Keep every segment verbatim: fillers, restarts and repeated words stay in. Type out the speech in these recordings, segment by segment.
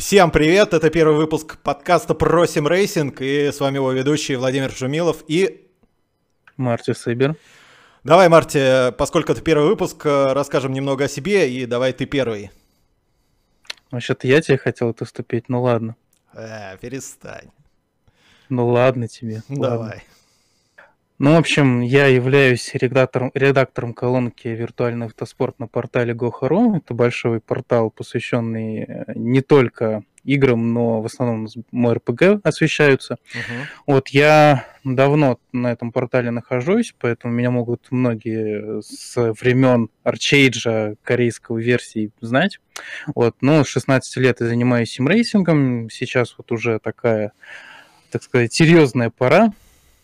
Всем привет, это первый выпуск подкаста про SimRacing, и с вами его ведущий Владимир Жумилов и... Марти Сибир. Давай, Марти, поскольку это первый выпуск, расскажем немного о себе, и давай ты первый. Вообще-то я тебе хотел это вступить, ну ладно. Э, перестань. Ну ладно тебе. Давай. Ладно. Ну, в общем, я являюсь редактором, редактором колонки «Виртуальный автоспорт» на портале GoHero. Это большой портал, посвященный не только играм, но в основном мой эр пи джи освещаются. Uh-huh. Вот я давно на этом портале нахожусь, поэтому меня могут многие со времен арчейджа корейской версии знать. Вот, но с шестнадцати лет я занимаюсь симрейсингом. Сейчас вот уже такая, так сказать, серьезная пора.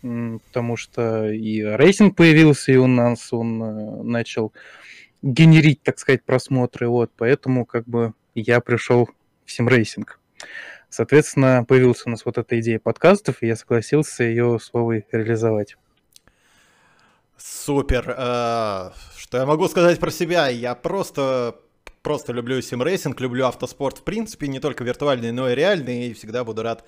Потому что и рейсинг появился, и у нас он начал генерить, так сказать, просмотры. Вот, поэтому как бы я пришел в симрейсинг. Соответственно, появилась у нас вот эта идея подкастов, и я согласился ее с Вовой реализовать. Супер. Что я могу сказать про себя? Я просто... просто люблю симрейсинг, люблю автоспорт в принципе, не только виртуальный, но и реальный, и всегда буду рад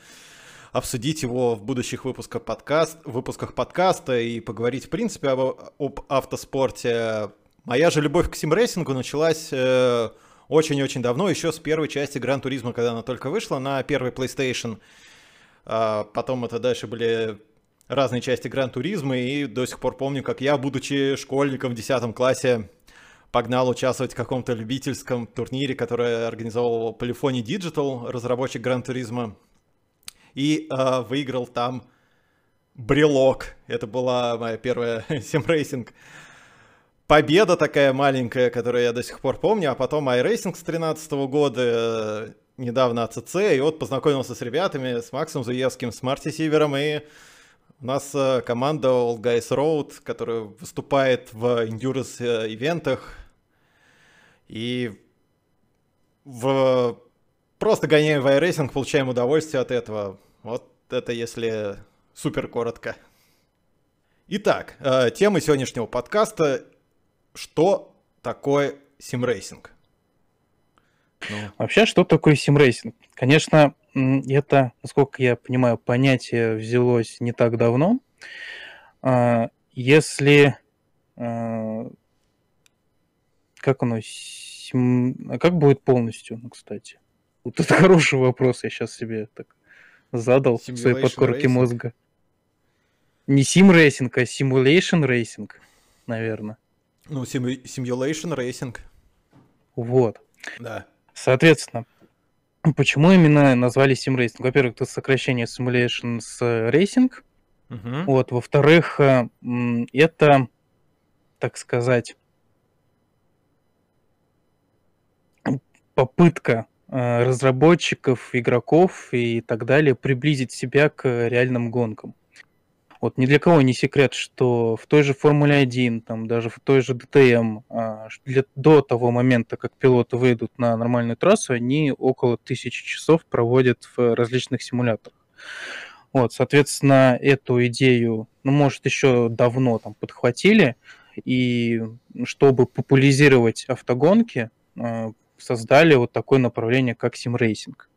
обсудить его в будущих выпусках, подкаст, выпусках подкаста и поговорить, в принципе, об, об автоспорте. Моя же любовь к симрейсингу началась э, очень-очень давно, еще с первой части Gran Turismo, когда она только вышла на первый PlayStation. А потом это дальше были разные части Gran Turismo, и до сих пор помню, как я, будучи школьником в десятом классе, погнал участвовать в каком-то любительском турнире, который организовал Polyphony Digital, разработчик Gran Turismo. И э, выиграл там брелок. Это была моя первая симрейсинг. Победа такая маленькая, которую я до сих пор помню. А потом iRacing с тринадцатого года, э, недавно эй си си. И вот познакомился с ребятами, с Максом Зуевским, с Марти Севером. И у нас э, команда All Guys Road, которая выступает в эндюранс-ивентах. И в... Просто гоняем в iRacing, получаем удовольствие от этого. Вот это если супер коротко. Итак, тема сегодняшнего подкаста. Что такое симрейсинг? Ну. Вообще, что такое симрейсинг? Конечно, это, насколько я понимаю, понятие взялось не так давно. Если... Как оно... Как будет полностью, кстати? Вот это хороший вопрос, я сейчас себе так задал в своей подкорке мозга. Не сим-рейсинг, а симулейшн-рейсинг, наверное. Ну, симулейшн-рейсинг. Вот. Да. Соответственно, почему именно назвали сим-рейсинг? Во-первых, это сокращение simulation с racing. Угу. Вот. Во-вторых, это, так сказать, попытка разработчиков, игроков и так далее приблизить себя к реальным гонкам. Вот ни для кого не секрет, что в той же Формуле один, там, даже в той же ДТМ, для, до того момента, как пилоты выйдут на нормальную трассу, они около тысячи часов проводят в различных симуляторах. Вот, соответственно, эту идею, ну, может, еще давно там подхватили, и чтобы популяризировать автогонки, создали вот такое направление, как симрейсинг.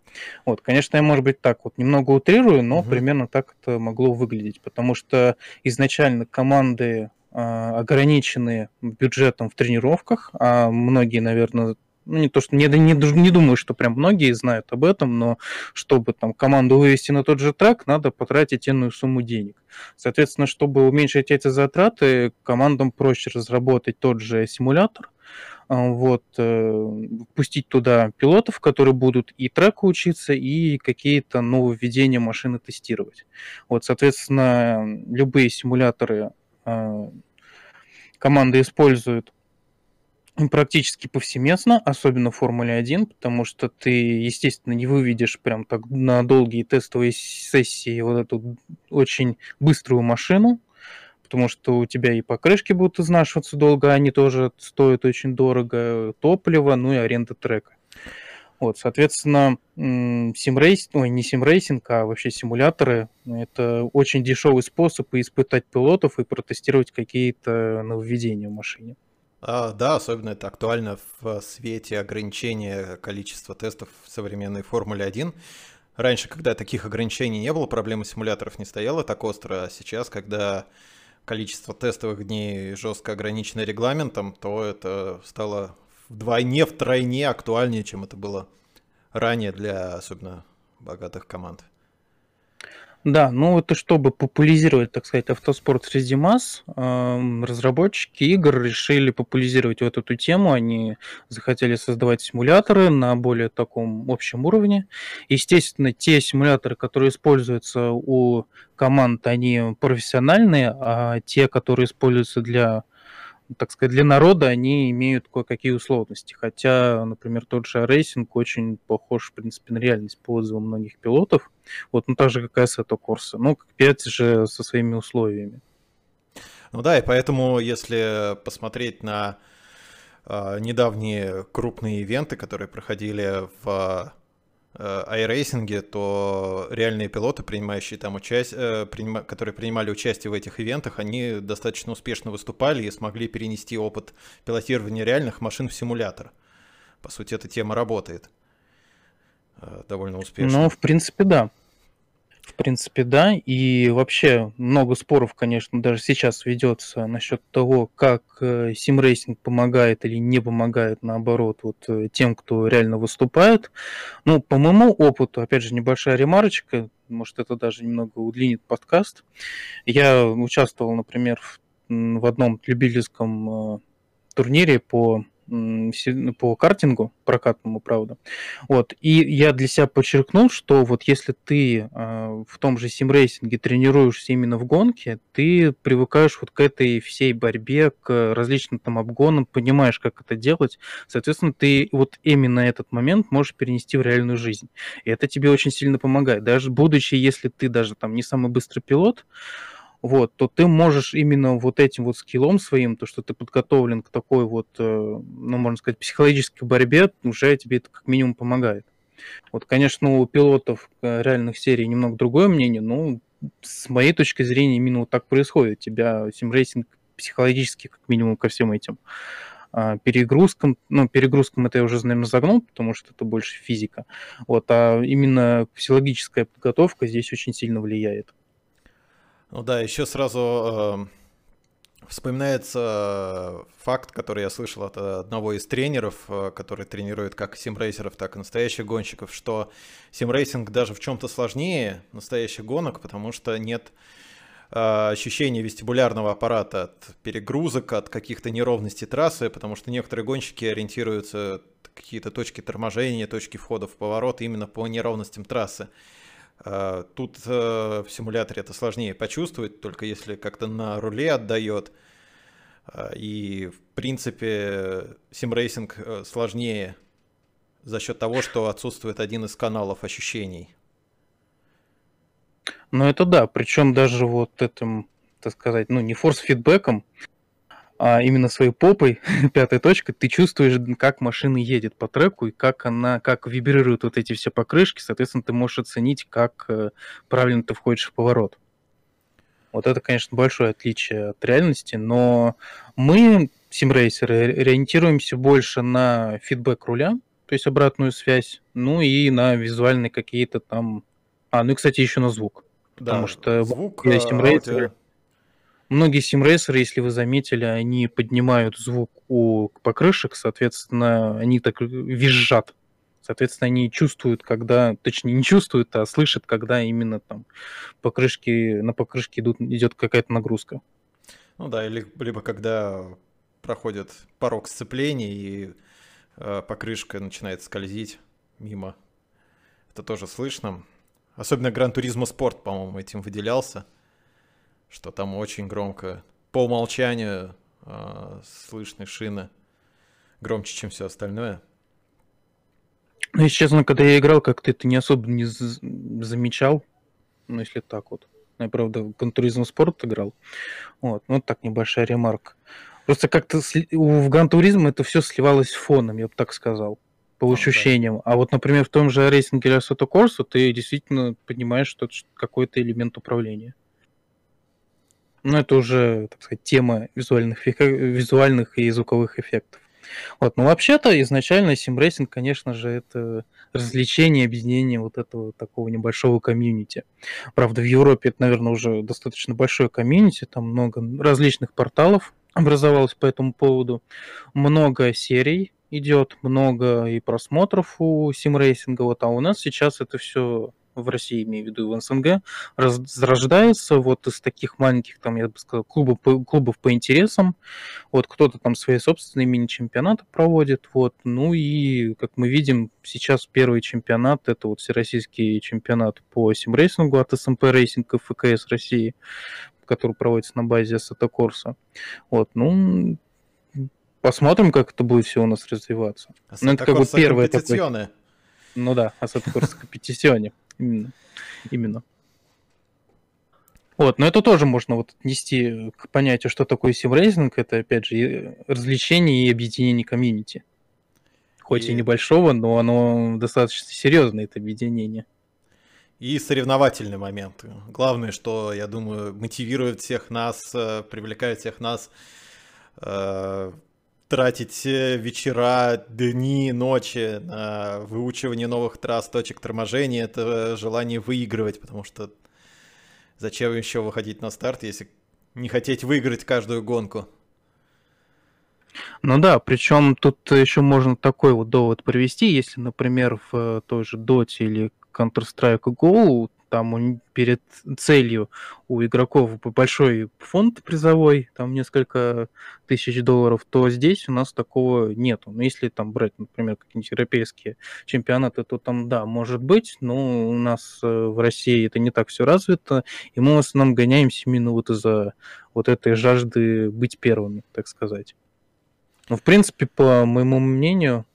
Вот, конечно, я, может быть, так вот немного утрирую, но mm-hmm. примерно так это могло выглядеть, потому что изначально команды э, ограничены бюджетом в тренировках, а многие, наверное, ну не то что не, не, не думаю, что прям многие знают об этом, но чтобы там команду вывести на тот же трак, надо потратить иную сумму денег. Соответственно, чтобы уменьшить эти затраты, командам проще разработать тот же симулятор. Вот, пустить туда пилотов, которые будут и треку учиться, и какие-то нововведения машины тестировать. Вот, соответственно, любые симуляторы э, команды используют практически повсеместно, особенно в Формуле один, потому что ты, естественно, не выведешь прям так на долгие тестовые сессии вот эту очень быструю машину, потому что у тебя и покрышки будут изнашиваться долго, они тоже стоят очень дорого, топливо, ну и аренда трека. Вот, соответственно, симрейсинг, ой, не симрейсинг, а вообще симуляторы, это очень дешевый способ и испытать пилотов, и протестировать какие-то нововведения в машине. А, да, особенно это актуально в свете ограничения количества тестов в современной Формуле один. Раньше, когда таких ограничений не было, проблема симуляторов не стояла так остро, а сейчас, когда количество тестовых дней жестко ограничено регламентом, то это стало вдвойне, втройне актуальнее, чем это было ранее для особенно богатых команд. Да, ну это чтобы популяризировать, так сказать, автоспорт среди масс, разработчики игр решили популяризировать вот эту тему, они захотели создавать симуляторы на более таком общем уровне. Естественно, те симуляторы, которые используются у команд, они профессиональные, а те, которые используются для, так сказать, для народа, они имеют кое-какие условности. Хотя, например, тот же iRacing очень похож, в принципе, на реальность по отзывам многих пилотов. Вот, ну, так же, как и Assetto Corsa. Ну, как пять же со своими условиями. Ну да, и поэтому, если посмотреть на э, недавние крупные ивенты, которые проходили в э, iRacing, то реальные пилоты, принимающие там участь... Э, принима... которые принимали участие в этих ивентах, они достаточно успешно выступали и смогли перенести опыт пилотирования реальных машин в симулятор. По сути, эта тема работает довольно успешно. Ну, в принципе, да. В принципе, да. И вообще много споров, конечно, даже сейчас ведется насчет того, как симрейсинг помогает или не помогает, наоборот, вот тем, кто реально выступает. Ну, по моему опыту, опять же, небольшая ремарочка, может, это даже немного удлинит подкаст. Я участвовал, например, в, в одном любительском турнире по... по картингу, прокатному, правда. Вот. И я для себя подчеркнул, что вот если ты э, в том же симрейсинге тренируешься именно в гонке, ты привыкаешь вот к этой всей борьбе, к различным там обгонам, понимаешь, как это делать. Соответственно, ты вот именно этот момент можешь перенести в реальную жизнь. И это тебе очень сильно помогает. Даже будучи, если ты даже там не самый быстрый пилот, вот, то ты можешь именно вот этим вот скиллом своим, то, что ты подготовлен к такой вот, ну, можно сказать, психологической борьбе, уже тебе это как минимум помогает. Вот, конечно, у пилотов реальных серий немного другое мнение, но с моей точки зрения именно вот так происходит. Тебя симрейсинг психологически как минимум ко всем этим перегрузкам, ну, перегрузкам это я уже, наверное, загнул, потому что это больше физика. Вот, а именно психологическая подготовка здесь очень сильно влияет. Ну да, еще сразу э, вспоминается факт, который я слышал от одного из тренеров, который тренирует как симрейсеров, так и настоящих гонщиков, что симрейсинг даже в чем-то сложнее настоящих гонок, потому что нет э, ощущения вестибулярного аппарата от перегрузок, от каких-то неровностей трассы, потому что некоторые гонщики ориентируются какие-то точки торможения, точки входа в поворот именно по неровностям трассы. Тут э, в симуляторе это сложнее почувствовать, только если как-то на руле отдает. И, в принципе, симрейсинг сложнее за счет того, что отсутствует один из каналов ощущений. Ну, это да. Причем даже вот этим, так сказать, ну, не форс-фидбэком, а именно своей попой, пятой точкой, ты чувствуешь, как машина едет по треку и как она, как вибрируют вот эти все покрышки, соответственно, ты можешь оценить, как правильно ты входишь в поворот. Вот это, конечно, большое отличие от реальности, но мы, симрейсеры, ориентируемся больше на фидбэк руля, то есть обратную связь, ну и на визуальные какие-то там... А, ну и, кстати, еще на звук. Да, потому что звук, симрейсеры... Аудио. Многие симрейсеры, если вы заметили, они поднимают звук у покрышек, соответственно, они так визжат. Соответственно, они чувствуют, когда... Точнее, не чувствуют, а слышат, когда именно там покрышки, на покрышке идут, идет какая-то нагрузка. Ну да, или, либо когда проходит порог сцепления, и э, покрышка начинает скользить мимо. Это тоже слышно. Особенно Gran Turismo Sport, по-моему, этим выделялся, что там очень громко, по умолчанию э, слышны шины громче, чем все остальное. Ну, если честно, когда я играл, как-то это не особо не з- замечал, ну, если так вот. Я, правда, в Gran Turismo Sport играл. Вот, ну, так небольшая ремарка. Просто как-то сли- в Gran Turismo это все сливалось фоном, я бы так сказал, по а, ощущениям. Да. А вот, например, в том же рейсинге или Assetto Corsa ты действительно понимаешь, что это какой-то элемент управления. Ну, это уже, так сказать, тема визуальных, визуальных и звуковых эффектов. Вот, ну, вообще-то, изначально симрейсинг, конечно же, это развлечение, объединение вот этого такого небольшого комьюнити. Правда, в Европе это, наверное, уже достаточно большое комьюнити, там много различных порталов образовалось по этому поводу, много серий идет, много и просмотров у симрейсинга, вот, а у нас сейчас это все... в России, имею в виду, в эн эс эн гэ, разрождается вот из таких маленьких, там, я бы сказал, клубов, клубов по интересам. Вот кто-то там свои собственные мини-чемпионаты проводит. Вот. Ну и, как мы видим, сейчас первый чемпионат, это вот всероссийский чемпионат по симрейсингу от эс эм пэ-рейсинга эф ка эс России, который проводится на базе Assetto Corsa. Вот, ну, посмотрим, как это будет все у нас развиваться. Assetto ну, это как Corsa бы первое такое... Ну да, Assetto Corsa Competizione. Именно. Именно. Вот, но это тоже можно вот отнести к понятию, что такое симрейсинг. Это, опять же, развлечение и объединение комьюнити. Хоть и... и небольшого, но оно достаточно серьезное, это объединение. И соревновательный момент. Главное, что, я думаю, мотивирует всех нас, привлекает всех нас э, тратить вечера, дни, ночи на выучивание новых трасс, точек торможения, это желание выигрывать, потому что зачем еще выходить на старт, если не хотеть выиграть каждую гонку? Ну да, причем тут еще можно такой вот довод привести, если, например, в той же Dota или Counter-Strike Go, там перед целью у игроков большой фонд призовой, там несколько тысяч долларов, то здесь у нас такого нету. Но если там брать, например, какие-нибудь европейские чемпионаты, то там, да, может быть, но у нас в России это не так все развито, и мы в основном гоняемся именно вот из-за вот этой жажды быть первыми, так сказать. Но, в принципе, по моему мнению,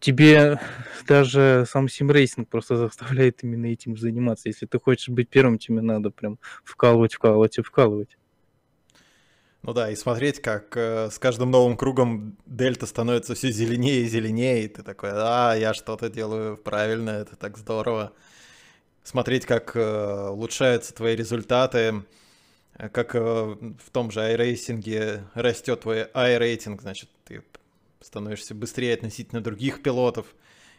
тебе даже сам симрейсинг просто заставляет именно этим заниматься. Если ты хочешь быть первым, тебе надо прям вкалывать, вкалывать и вкалывать. Ну да, и смотреть, как э, с каждым новым кругом дельта становится все зеленее и зеленее, и ты такой, а, я что-то делаю правильно, это так здорово. Смотреть, как э, улучшаются твои результаты, как э, в том же iRacing растет твой iRating, значит, ты... становишься быстрее относительно других пилотов,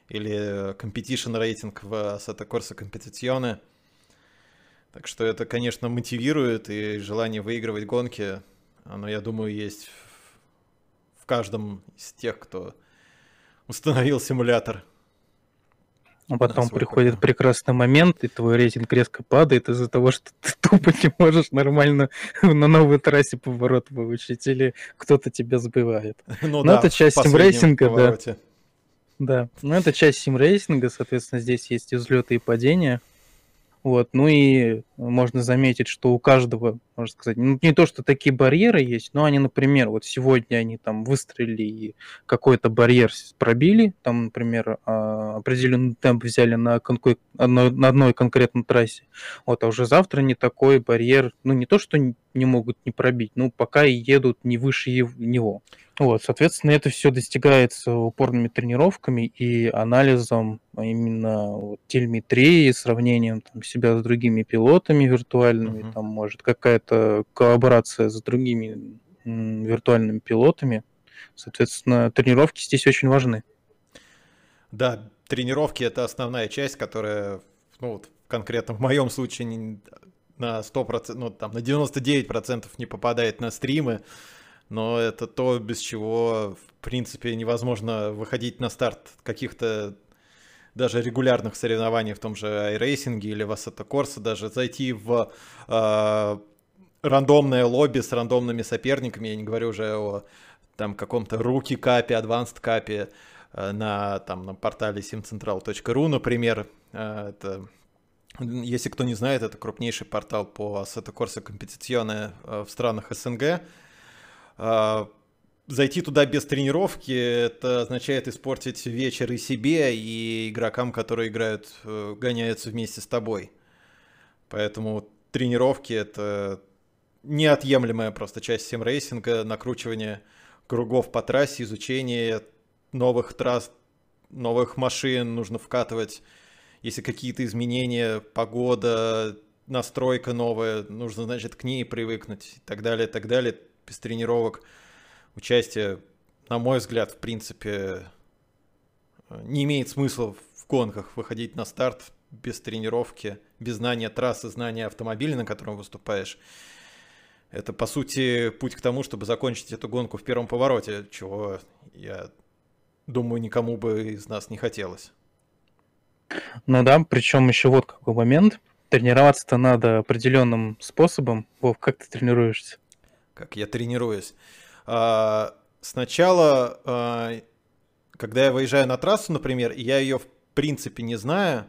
или competition рейтинг в Assetto Corsa Competizione. Так что это, конечно, мотивирует, и желание выигрывать гонки, оно, я думаю, есть в каждом из тех, кто установил симулятор. А потом приходит такой прекрасный момент, и твой рейтинг резко падает из-за того, что ты тупо не можешь нормально на новой трассе поворот выучить, или кто-то тебя сбивает. Ну, но да, это часть симрейсинга, да. Да, но это часть симрейсинга, соответственно, здесь есть взлеты и падения. Вот, ну и можно заметить, что у каждого, можно сказать, ну, не то, что такие барьеры есть, но они, например, вот сегодня они там выстрелили и какой-то барьер пробили, там, например, определенный темп взяли на, конку... на одной конкретной трассе, вот, а уже завтра не такой барьер, ну не то, что не могут не пробить, ну пока и едут не выше него. Вот, соответственно, это все достигается упорными тренировками и анализом именно вот, телеметрии, сравнением там, себя с другими пилотами виртуальными, uh-huh. там может какая-то коллаборация с другими м, виртуальными пилотами. Соответственно, тренировки здесь очень важны. Да, тренировки — это основная часть, которая, ну вот, конкретно в моем случае на сто процентов, ну, там, на девяносто девять процентов не попадает на стримы. Но это то, без чего, в принципе, невозможно выходить на старт каких-то даже регулярных соревнований в том же iRacing или в Assetto Corsa, даже зайти в э, рандомное лобби с рандомными соперниками, я не говорю уже о там каком-то rookie капе, advanced капе э, на, там, на портале сим централ точка ру, например. Э, это, если кто не знает, это крупнейший портал по Assetto Corsa Competizione э, в странах СНГ. Зайти туда без тренировки — это означает испортить вечер и себе, и игрокам, которые играют, гоняются вместе с тобой. Поэтому тренировки — это неотъемлемая просто часть симрейсинга, накручивание кругов по трассе, изучение новых трасс, новых машин нужно вкатывать. Если какие-то изменения, погода, настройка новая, нужно, значит, к ней привыкнуть и так далее, и так далее. Без тренировок участие, на мой взгляд, в принципе, не имеет смысла в гонках выходить на старт без тренировки, без знания трассы, знания автомобиля, на котором выступаешь. Это, по сути, путь к тому, чтобы закончить эту гонку в первом повороте, чего, я думаю, никому бы из нас не хотелось. Ну да, причем еще вот какой момент. Тренироваться-то надо определенным способом. Вов, как ты тренируешься? Как я тренируюсь? А, сначала, а, когда я выезжаю на трассу, например, и я ее в принципе не знаю,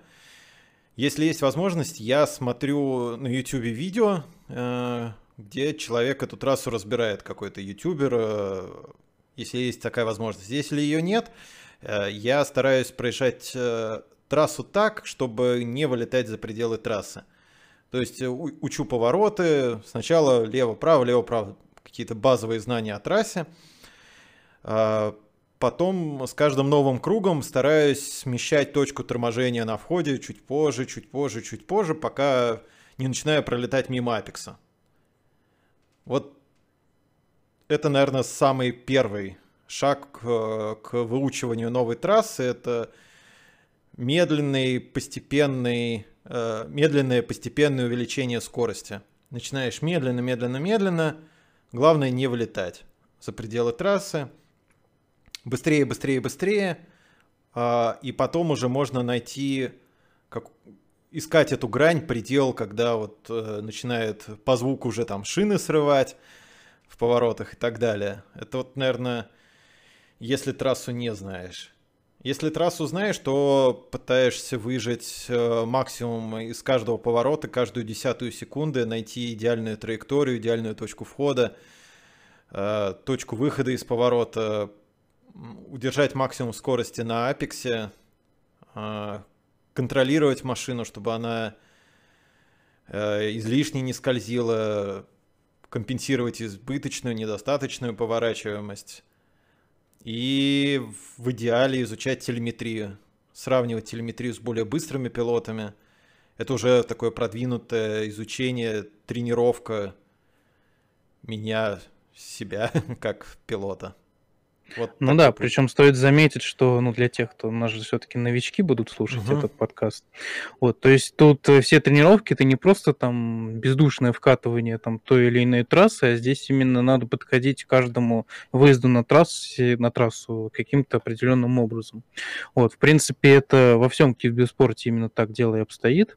если есть возможность, я смотрю на YouTube видео, а, где человек эту трассу разбирает, какой-то ютубер, если есть такая возможность. Если ее нет, я стараюсь проезжать трассу так, чтобы не вылетать за пределы трассы. То есть учу повороты, сначала лево-право, лево-право, какие-то базовые знания о трассе. Потом с каждым новым кругом стараюсь смещать точку торможения на входе чуть позже, чуть позже, чуть позже, пока не начинаю пролетать мимо апекса. Вот это, наверное, самый первый шаг к, к выучиванию новой трассы. Это медленный, постепенный, э, медленное постепенное увеличение скорости. Начинаешь медленно, медленно, медленно. Главное не вылетать за пределы трассы. Быстрее, быстрее, быстрее. Э, и потом уже можно найти... Как... искать эту грань, предел, когда вот э, начинает по звуку уже там шины срывать в поворотах и так далее. Это вот, наверное, если трассу не знаешь. Если трассу знаешь, то пытаешься выжать э, максимум из каждого поворота, каждую десятую секунды, найти идеальную траекторию, идеальную точку входа, э, точку выхода из поворота, удержать максимум скорости на апексе, э, контролировать машину, чтобы она э, излишне не скользила, компенсировать избыточную, недостаточную поворачиваемость. И в идеале изучать телеметрию, сравнивать телеметрию с более быстрыми пилотами. Это уже такое продвинутое изучение, тренировка меня, себя, как пилота. Вот ну да, путь. Причем стоит заметить, что ну, для тех, кто у нас же все-таки новички будут слушать uh-huh. этот подкаст. Вот, то есть тут все тренировки, это не просто там бездушное вкатывание там, той или иной трассы, а здесь именно надо подходить к каждому выезду на, трассе, на трассу каким-то определенным образом. Вот, в принципе, это во всем киберспорте именно так дело и обстоит.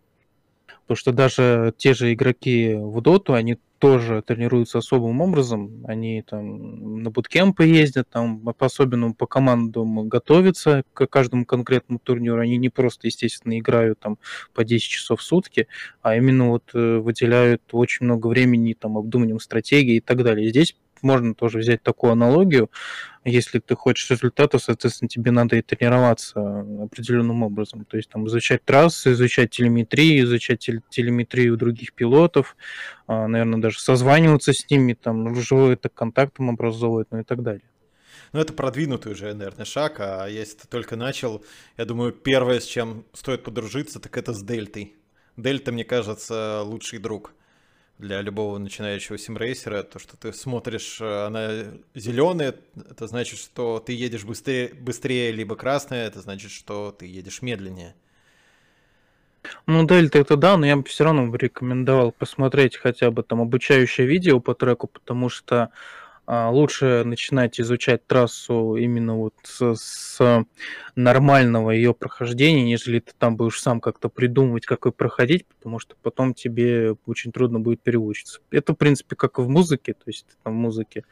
Потому что даже те же игроки в Доту, они тоже тренируются особым образом. Они там на буткемпы ездят, там по-особенному по командам готовятся к каждому конкретному турниру. Они не просто, естественно, играют там по десять часов в сутки, а именно вот выделяют очень много времени там обдумыванием стратегии и так далее. Здесь можно тоже взять такую аналогию. Если ты хочешь результата, соответственно, тебе надо и тренироваться определенным образом. То есть там изучать трассы, изучать телеметрию, изучать тел- телеметрию других пилотов, а, наверное, даже созваниваться с ними, там, вживую это контактом образовывать, ну и так далее. Ну, это продвинутый уже, наверное, шаг, а если ты только начал, я думаю, первое, с чем стоит подружиться, так это с Дельтой. Дельта, мне кажется, лучший друг для любого начинающего симрейсера. То, что ты смотришь, она зеленая, это значит, что ты едешь быстрее, быстрее, либо красная, это значит, что ты едешь медленнее. Ну, Дельта это да, но я бы все равно рекомендовал посмотреть хотя бы там обучающее видео по треку, потому что а, лучше начинать изучать трассу именно вот с, с нормального ее прохождения, нежели ты там будешь сам как-то придумывать, как ее проходить, потому что потом тебе очень трудно будет переучиться. Это, в принципе, как и в музыке, то есть ты там в музыке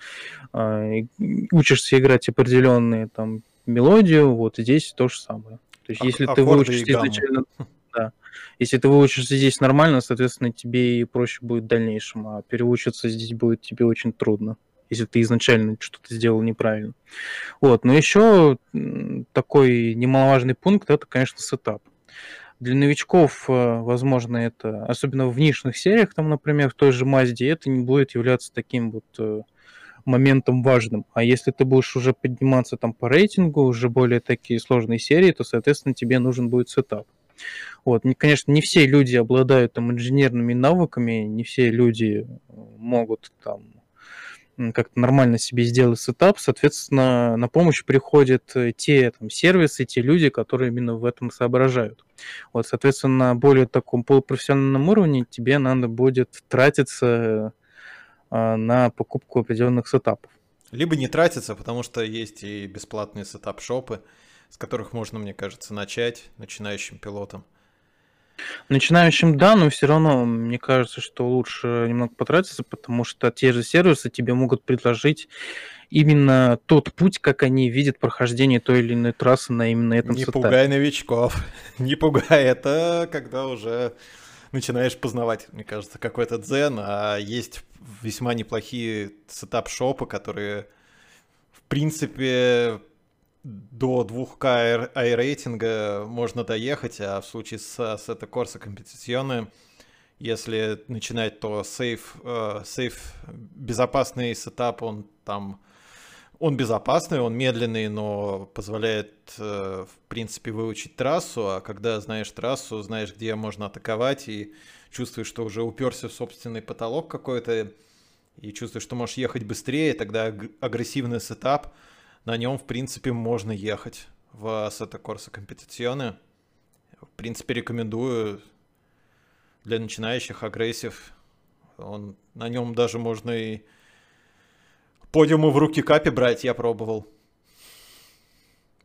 а, учишься играть определенные там мелодию, вот здесь то же самое. То есть а- если ты выучишься изначально... Да. Если ты выучишься здесь нормально, соответственно, тебе и проще будет в дальнейшем, а переучиться здесь будет тебе очень трудно, если ты изначально что-то сделал неправильно. Вот. Но еще такой немаловажный пункт – это, конечно, сетап. Для новичков, возможно, это, особенно в нишных сериях, там, например, в той же Мазде, это не будет являться таким вот моментом важным. А если ты будешь уже подниматься там по рейтингу, уже более такие сложные серии, то, соответственно, тебе нужен будет сетап. Вот. Конечно, не все люди обладают там инженерными навыками, не все люди могут там как-то нормально себе сделать сетап, соответственно, на помощь приходят те там сервисы, те люди, которые именно в этом соображают. Вот, соответственно, на более таком полупрофессиональном уровне тебе надо будет тратиться на покупку определенных сетапов. Либо не тратиться, потому что есть и бесплатные сетап-шопы, с которых можно, мне кажется, начать начинающим пилотом. Начинающим, да, но все равно, мне кажется, что лучше немного потратиться, потому что те же сервисы тебе могут предложить именно тот путь, как они видят прохождение той или иной трассы на именно этом сетапе. Не пугай новичков, не пугай, это когда уже начинаешь познавать, мне кажется, какой-то дзен, а есть весьма неплохие сетап-шопы, которые, в принципе... До двух ка iRating можно доехать, а в случае с Assetto Corsa Competizione, если начинать, то сейф, э, сейф безопасный сетап, он там, он безопасный, он медленный, но позволяет, э, в принципе, выучить трассу, а когда знаешь трассу, знаешь, где можно атаковать, и чувствуешь, что уже уперся в собственный потолок какой-то, и чувствуешь, что можешь ехать быстрее, тогда аг- агрессивный сетап, на нем, в принципе, можно ехать в Assetto Corsa Competizione. В принципе, рекомендую для начинающих агрессив. Он, на нем даже можно и подиуму в руки капи брать, я пробовал.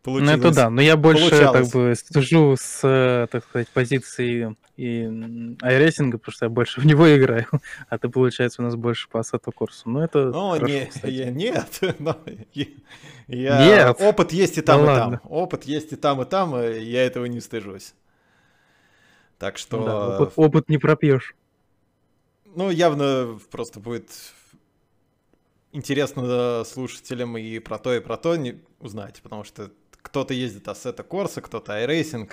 Получилось. Ну это да, но я больше Получалось. как бы слежу с, так сказать, позиции и iRacing, потому что я больше в него играю, а ты, получается, у нас больше по Assetto Corsa. Ну это ну, хорошо, не, я, Нет, но, я, нет. Опыт есть и там, ну, и ладно. там. Опыт есть и там, и там, и я этого не стыжусь. Так что... Да, опыт, опыт не пропьешь. Ну, явно просто будет... Интересно слушателям и про то, и про то не узнать, потому что кто-то ездит Assetto Corsa, кто-то iRacing,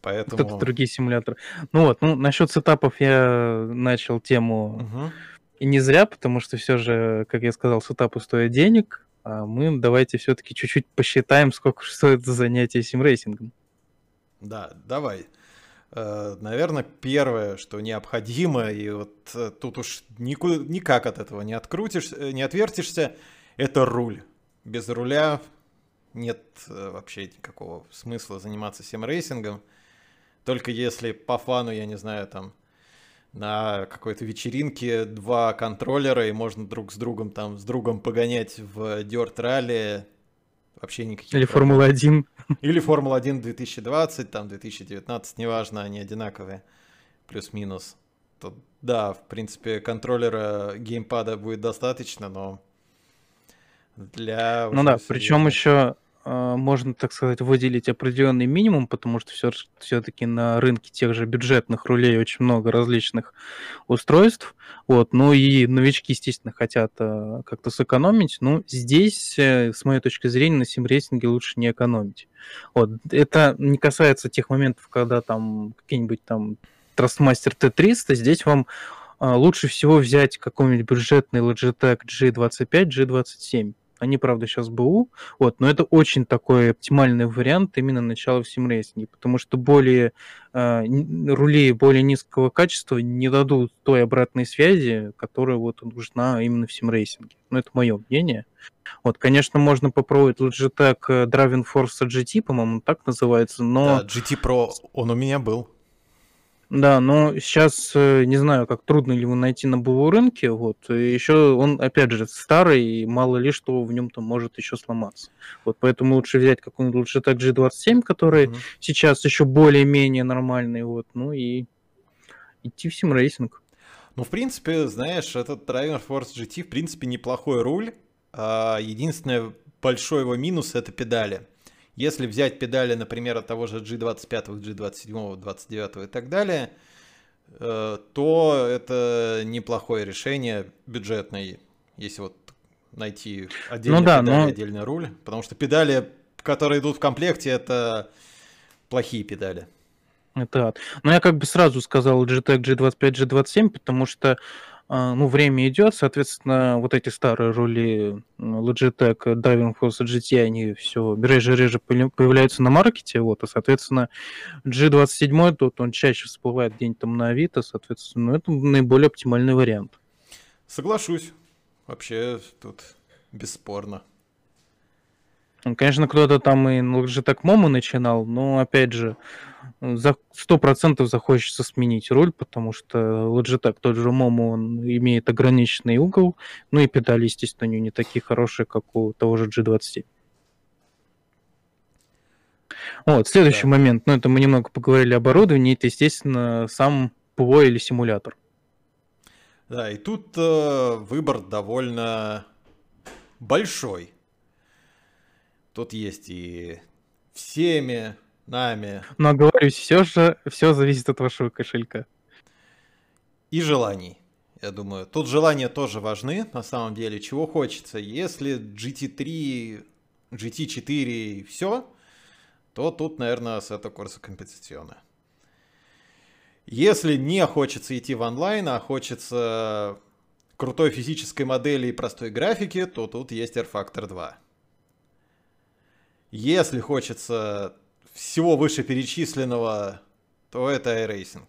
поэтому... Кто-то другие симуляторы. Ну вот, ну, насчет сетапов я начал тему угу. и не зря, потому что все же, как я сказал, сетапы стоят денег, а мы давайте все-таки чуть-чуть посчитаем, сколько стоит занятие симрейсингом. Да, давай. Наверное, первое, что необходимо, и вот тут уж никуда, никак от этого не открутишь, не отвертишься, это руль. Без руля нет вообще никакого смысла заниматься симрейсингом. Только если по фану, я не знаю, там на какой-то вечеринке два контроллера, и можно друг с другом там с другом погонять в дёрт-ралли. Вообще никаких. Или Формула один. Или Формула один две тысячи двадцать, там две тысячи девятнадцать, неважно, они одинаковые, плюс-минус. Тут, да, в принципе, контроллера геймпада будет достаточно, но для... Ну да, причем еще э, можно, так сказать, выделить определенный минимум, потому что все, все-таки на рынке тех же бюджетных рулей очень много различных устройств. Вот, ну и новички, естественно, хотят э, как-то сэкономить, но здесь, э, с моей точки зрения, на симрейсинге лучше не экономить. Вот, это не касается тех моментов, когда там какие-нибудь там Thrustmaster Т триста, здесь вам э, лучше всего взять какой-нибудь бюджетный Logitech джи двадцать пять, джи двадцать семь. Они, правда, сейчас БУ, вот, но это очень такой оптимальный вариант именно начала в симрейсинге, потому что более э, рули более низкого качества не дадут той обратной связи, которая вот нужна именно в симрейсинге. Ну, это мое мнение. Вот, конечно, можно попробовать Logitech Driving Force джи ти, по-моему, так называется, но... Да, джи ти Pro, он у меня был. Да, но сейчас не знаю, как трудно ли его найти на БУ рынке, вот, и еще он, опять же, старый, и мало ли что в нем-то может еще сломаться. Вот, поэтому лучше взять какой-нибудь Logitech джи двадцать семь, который mm-hmm. сейчас еще более-менее нормальный, вот, ну и идти в симрейсинг. Ну, в принципе, знаешь, этот Driving Force джи ти, в принципе, неплохой руль, а единственное, большой его минус — это педали. Если взять педали, например, от того же джи двадцать пять, джи двадцать семь, двадцать девять и так далее, то это неплохое решение бюджетное, если вот найти отдельные ну да, педали, но... отдельный руль. Потому что педали, которые идут в комплекте, это плохие педали. Это ад. Но я как бы сразу сказал джи ти джи двадцать пять, джи двадцать семь, потому что ну, время идет, соответственно, вот эти старые рули Logitech Driving Force джи ти, они все реже и реже появляются на маркете, вот, а, соответственно, джи двадцать семь, тут он чаще всплывает где-нибудь там на Авито, соответственно, ну, это наиболее оптимальный вариант. Соглашусь. Вообще тут бесспорно. Конечно, кто-то там и Logitech Momo начинал, но, опять же, за сто процентов захочется сменить руль, потому что Logitech, тот же Momo, он имеет ограниченный угол, ну и педали, естественно, у него не такие хорошие, как у того же джи двадцать семь. Вот, следующий да. момент, ну это мы немного поговорили об оборудовании, это, естественно, сам ПВО или симулятор. Да, и тут э, выбор довольно большой. Тут есть и всеми нами. Но, говорю, все же, все зависит от вашего кошелька. И желаний, я думаю. Тут желания тоже важны, на самом деле. Чего хочется? Если джи ти три, джи ти четыре и все, то тут, наверное, Assetto Corsa Competizione. Если не хочется идти в онлайн, а хочется крутой физической модели и простой графики, то тут есть эр фактор два. Если хочется всего вышеперечисленного, то это iRacing.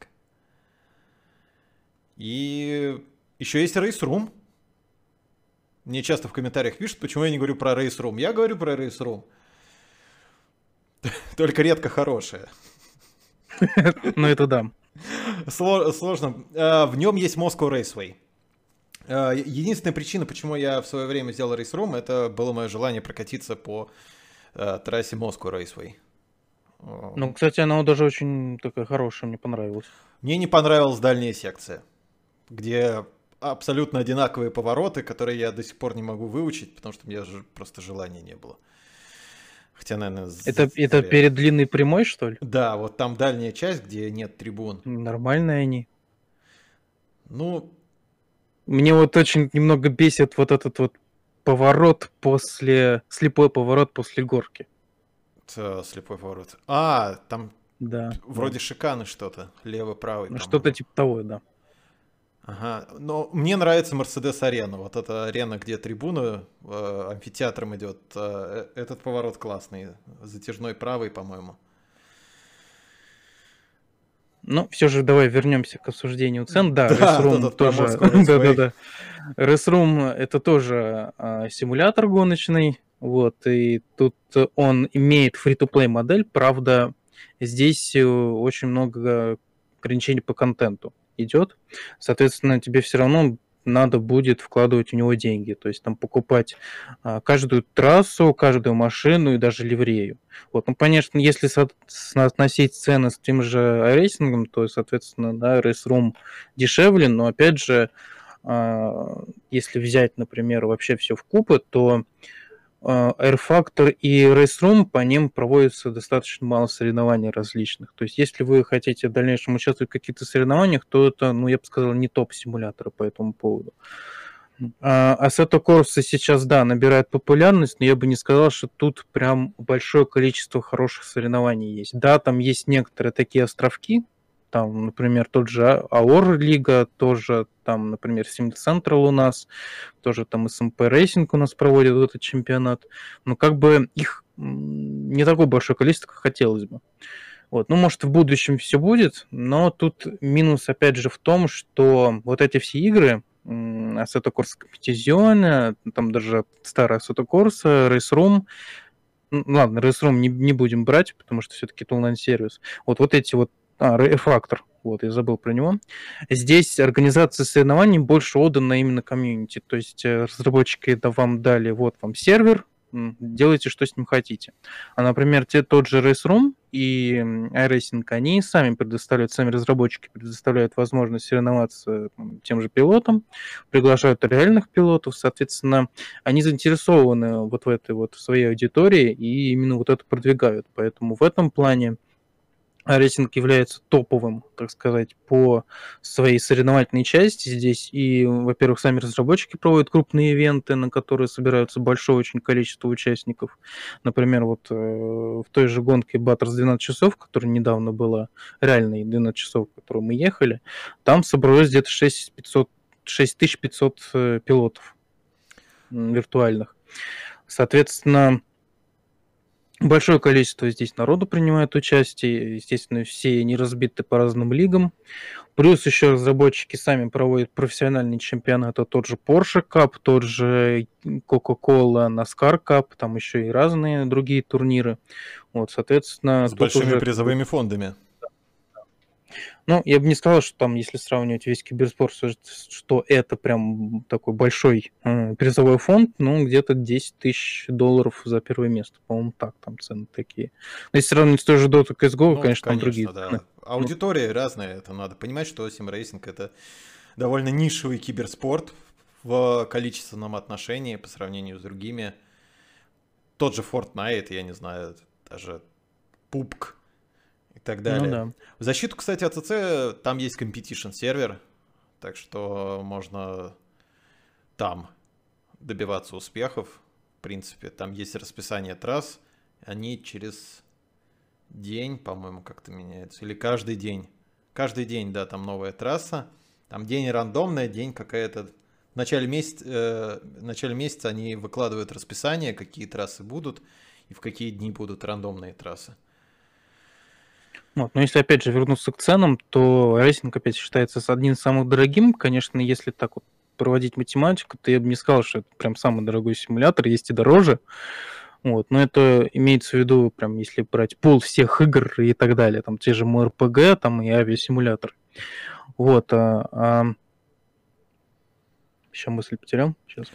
И еще есть Race Room. Мне часто в комментариях пишут, почему я не говорю про Race Room. Я говорю про Race Room. Только редко хорошее. Ну это да. Сложно. В нем есть Moscow Raceway. Единственная причина, почему я в свое время сделал Race Room, это было мое желание прокатиться по трассе Moscow Raceway. Ну, кстати, она даже очень такая хорошая, мне понравилась. Мне не понравилась дальняя секция, где абсолютно одинаковые повороты, которые я до сих пор не могу выучить, потому что у меня просто желания не было. Хотя, наверное... Это, это перед длинной прямой, что ли? Да, вот там дальняя часть, где нет трибун. Нормальные они. Ну... Мне вот очень немного бесит вот этот вот поворот после... Слепой поворот после горки. Это слепой поворот. А, там да, вроде да. шиканы что-то. Левый-правый. Ну, что-то типа того, да. Ага. Но мне нравится Мерседес-арена. Вот эта арена, где трибуна э, амфитеатром идет. Э, этот поворот классный. Затяжной правый, по-моему. Ну, все же давай вернемся к обсуждению цен. Да, Race Room тоже. Да-да-да. Race Room это тоже э, симулятор гоночный. Вот, и тут он имеет фри-то-плей модель. Правда, здесь очень много ограничений по контенту идет. Соответственно, тебе все равно надо будет вкладывать в него деньги. То есть там покупать а, каждую трассу, каждую машину и даже ливрею. Вот. Ну, конечно, если со- относить цены с тем же iRacing, то, соответственно, да, Race Room дешевле. Но, опять же, а, если взять, например, вообще все вкупы, то а, rFactor и Race Room, по ним проводится достаточно мало соревнований различных. То есть, если вы хотите в дальнейшем участвовать в каких-то соревнованиях, то это, ну, я бы сказал, не топ-симуляторы по этому поводу. Assetto Corsa сейчас, да, набирает популярность, но я бы не сказал, что тут прям большое количество хороших соревнований есть. Да, там есть некоторые такие островки, там, например, тот же АОР Лига, тоже там, например, SimCentral у нас, тоже там эс эм пэ-рейсинг у нас проводит вот этот чемпионат. Но как бы их не такое большое количество, как хотелось бы. Вот. Ну, может, в будущем все будет, но тут минус, опять же, в том, что вот эти все игры, Assetto Corsa Competizione, там даже старая Assetto Corsa, Race Room, ну, ладно, Race Room не, не будем брать, потому что все-таки это онлайн-сервис. Вот, вот эти вот А, rFactor, вот, я забыл про него. Здесь организация соревнований больше отдана именно комьюнити. То есть разработчики это вам дали, вот вам сервер, делайте, что с ним хотите. А, например, те, тот же Race Room и iRacing, они сами предоставляют, сами разработчики предоставляют возможность соревноваться тем же пилотам, приглашают реальных пилотов, соответственно, они заинтересованы вот в этой вот своей аудитории и именно вот это продвигают. Поэтому в этом плане Рейсинг является топовым, так сказать, по своей соревновательной части здесь. И, во-первых, сами разработчики проводят крупные ивенты, на которые собираются большое очень количество участников. Например, вот э, в той же гонке Батерст двенадцать часов, которая недавно была, реальной двенадцать часов, в которую мы ехали, там собралось где-то шесть тысяч пятьсот шесть тысяч пятьсот пилотов виртуальных. Соответственно, большое количество здесь народу принимает участие. Естественно, все они разбиты по разным лигам. Плюс еще разработчики сами проводят профессиональные чемпионаты. Тот же Porsche Cup, тот же Coca-Cola, NASCAR Cup. Там еще и разные другие турниры. Вот, соответственно, с большими уже... призовыми фондами. Ну, я бы не сказал, что там, если сравнивать весь киберспорт, что это прям такой большой э, призовой фонд, ну, где-то десять тысяч долларов за первое место, по-моему, так там цены такие. Но если сравнивать с той же Dota, си эс го, ну, конечно, конечно, там другие. Да. Аудитория ну. разная, это надо понимать, что симрейсинг — это довольно нишевый киберспорт в количественном отношении по сравнению с другими. Тот же Fortnite, я не знаю, даже пабг. И так далее. Ну, да. В защиту, кстати, эй си си, там есть competition сервер, так что можно там добиваться успехов. В принципе, там есть расписание трасс, они через день, по-моему, как-то меняются, или каждый день. Каждый день, да, там новая трасса, там день рандомная, день какая-то... В начале месяца, э, в начале месяца они выкладывают расписание, какие трассы будут и в какие дни будут рандомные трассы. Вот. Но если опять же вернуться к ценам, то рейсинг опять считается одним из самых дорогим. Конечно, если так вот проводить математику, то я бы не сказал, что это прям самый дорогой симулятор, есть и дороже. Вот. Но это имеется в виду, прям если брать пул всех игр и так далее, там те же эм эр пэ гэ, там и авиасимуляторы. Вот. А, а... Еще мысль потерял. Сейчас.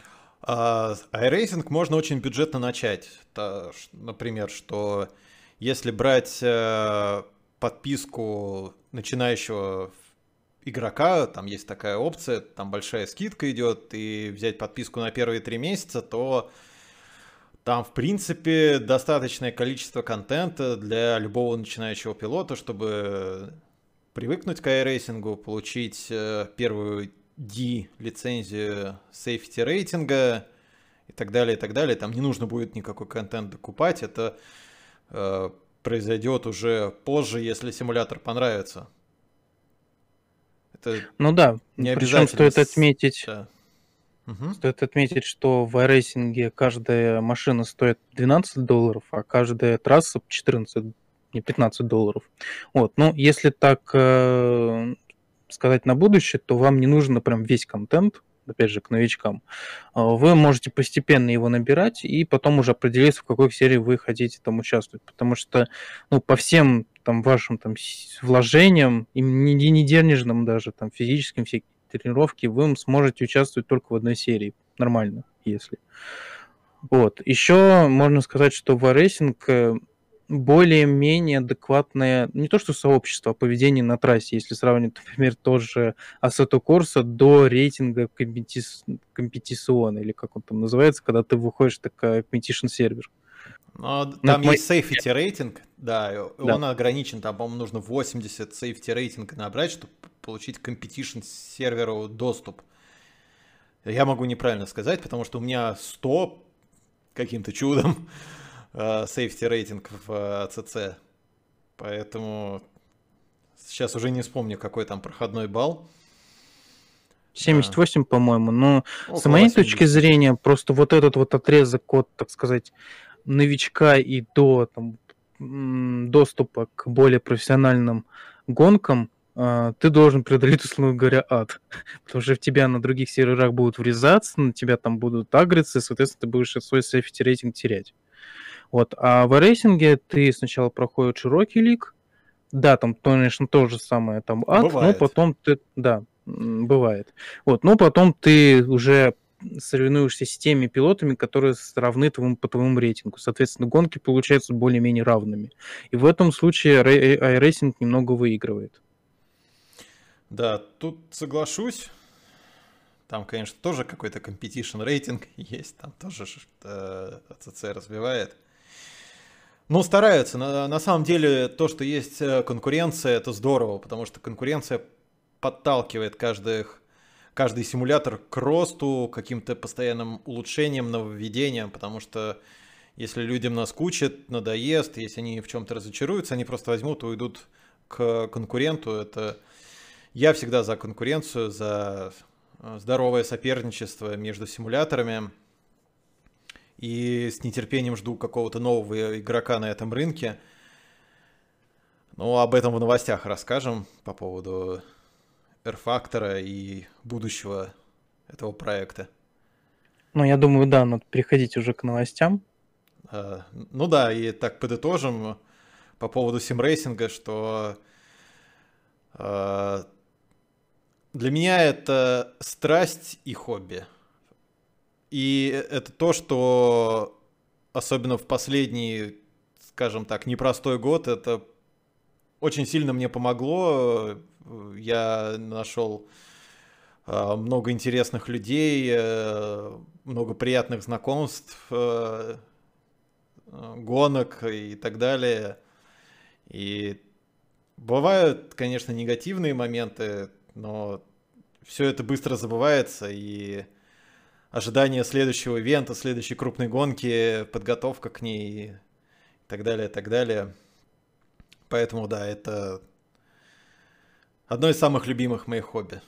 А, iRacing можно очень бюджетно начать. Та, например, что если брать э, подписку начинающего игрока, там есть такая опция, там большая скидка идет, и взять подписку на первые три месяца, то там, в принципе, достаточное количество контента для любого начинающего пилота, чтобы привыкнуть к iRacing, получить э, первую D-лицензию safety рейтинга и так далее, и так далее. Там не нужно будет никакой контент докупать, это... произойдет уже позже, если симулятор понравится. Это ну да, не обязательно. Стоит отметить, да. Угу. Стоит отметить, что в iRacing каждая машина стоит двенадцать долларов, а каждая трасса четырнадцать, не пятнадцать долларов. Вот. Ну, если так э, сказать на будущее, то вам не нужно прям весь контент, опять же, к новичкам, вы можете постепенно его набирать и потом уже определиться, в какой серии вы хотите там участвовать. Потому что, ну, по всем там вашим там вложениям, и не денежным даже, там, физическим, все тренировки, вы сможете участвовать только в одной серии. Нормально, если. Вот. Еще можно сказать, что в iRacing более-менее адекватное, не то что сообщество, а поведение на трассе, если сравнивать, например, тоже Assetto Corsa до рейтинга компетициона, или как он там называется, когда ты выходишь, так competition сервер. Но, там это есть мой... safety рейтинг, да, да, он ограничен, там, по-моему, нужно восемьдесят safety рейтинга набрать, чтобы получить competition серверу доступ. Я могу неправильно сказать, потому что у меня сто каким-то чудом сейфти рейтинг в эй си си, поэтому сейчас уже не вспомню, какой там проходной балл. семьдесят восемь, а. по-моему, но около с моей восемьдесят точки зрения просто вот этот вот отрезок от, так сказать, новичка и до там, доступа к более профессиональным гонкам, ты должен преодолеть, условно говоря, ад. Потому что в тебя на других серверах будут врезаться, на тебя там будут агриться, и, соответственно, ты будешь свой сейфти рейтинг терять. Вот. А в iRacing ты сначала проходишь широкий лиг, да, там, конечно, то же самое, там, ад, бывает. Но потом ты, да, бывает, вот, но потом ты уже соревнуешься с теми пилотами, которые равны твоему, по твоему рейтингу, соответственно, гонки получаются более-менее равными, и в этом случае iRacing немного выигрывает. Да, тут соглашусь, там, конечно, тоже какой-то competition рейтинг есть, там тоже эй си си развивает. Ну, стараются. На, на самом деле, то, что есть конкуренция, это здорово, потому что конкуренция подталкивает каждых, каждый симулятор к росту, к каким-то постоянным улучшениям, нововведениям, потому что если людям наскучит, надоест, если они в чем-то разочаруются, они просто возьмут и уйдут к конкуренту. Это... Я всегда за конкуренцию, за здоровое соперничество между симуляторами. И с нетерпением жду какого-то нового игрока на этом рынке. Но об этом в новостях расскажем по поводу rFactor и будущего этого проекта. Ну, я думаю, да, надо переходить уже к новостям. А, ну да, и так подытожим по поводу симрейсинга, что а, для меня это страсть и хобби. И это то, что особенно в последний, скажем так, непростой год, это очень сильно мне помогло. Я нашел много интересных людей, много приятных знакомств, гонок и так далее. И бывают, конечно, негативные моменты, но все это быстро забывается, и ожидание следующего ивента, следующей крупной гонки, подготовка к ней и так далее, так далее. Поэтому, да, это одно из самых любимых моих хобби.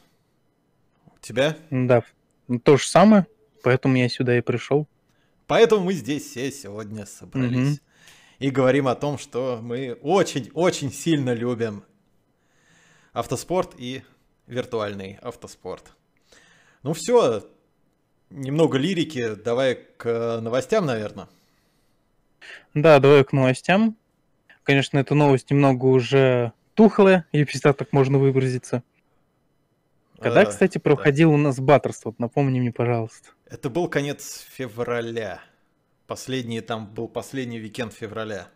У тебя? Да, то же самое, поэтому я сюда и пришел. Поэтому мы здесь все сегодня собрались. Угу. И говорим о том, что мы очень-очень сильно любим автоспорт и виртуальный автоспорт. Ну все, немного лирики, давай к новостям, наверное. Да, давай к новостям. Конечно, эта новость немного уже тухлая, если так можно выразиться. Когда, а, кстати, проходил да. у нас Батерст, вот напомни мне, пожалуйста. Это был конец февраля. Последний, там был последний уикенд февраля.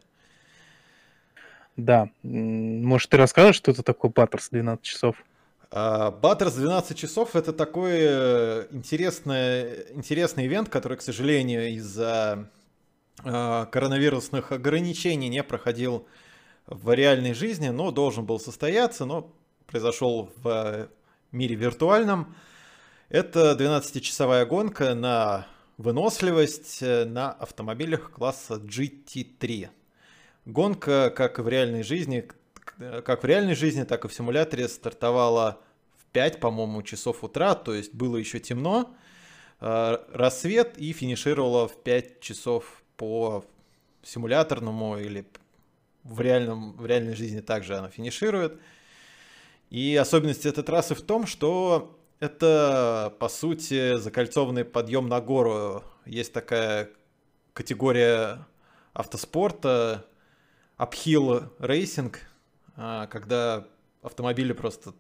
Да. Может, ты расскажешь, что это такое Батерст двенадцать часов? Батерст двенадцать часов — это такой интересный, интересный ивент, который, к сожалению, из-за коронавирусных ограничений не проходил в реальной жизни, но должен был состояться, но произошел в мире виртуальном. Это двенадцатичасовая гонка на выносливость на автомобилях класса джи ти три. Гонка, как и в реальной жизни, как в реальной жизни, так и в симуляторе, стартовала в пять, по-моему, часов утра, то есть было еще темно, рассвет, и финишировала в пять часов по симуляторному, или в, реальном, в реальной жизни также она финиширует. И особенность этой трассы в том, что это, по сути, закольцованный подъем на гору. Есть такая категория автоспорта, uphill racing, когда автомобили просто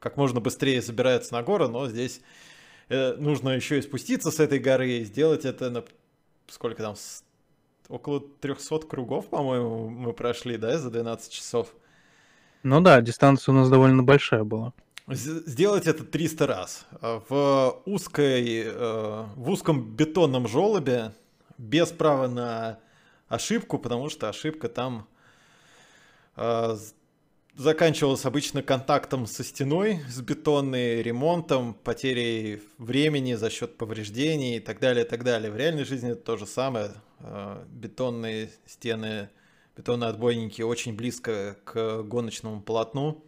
как можно быстрее забираются на гору, но здесь нужно еще и спуститься с этой горы и сделать это на сколько там, около трехсот кругов, по-моему, мы прошли, да, за двенадцать часов. Ну да, дистанция у нас довольно большая была. Сделать это триста раз. В, узкой, в узком бетонном желобе, без права на ошибку, потому что ошибка там заканчивалась обычно контактом со стеной, с бетонной, ремонтом, потерей времени за счет повреждений и так далее, и так далее. В реальной жизни это то же самое. Бетонные стены, бетонные отбойники очень близко к гоночному полотну.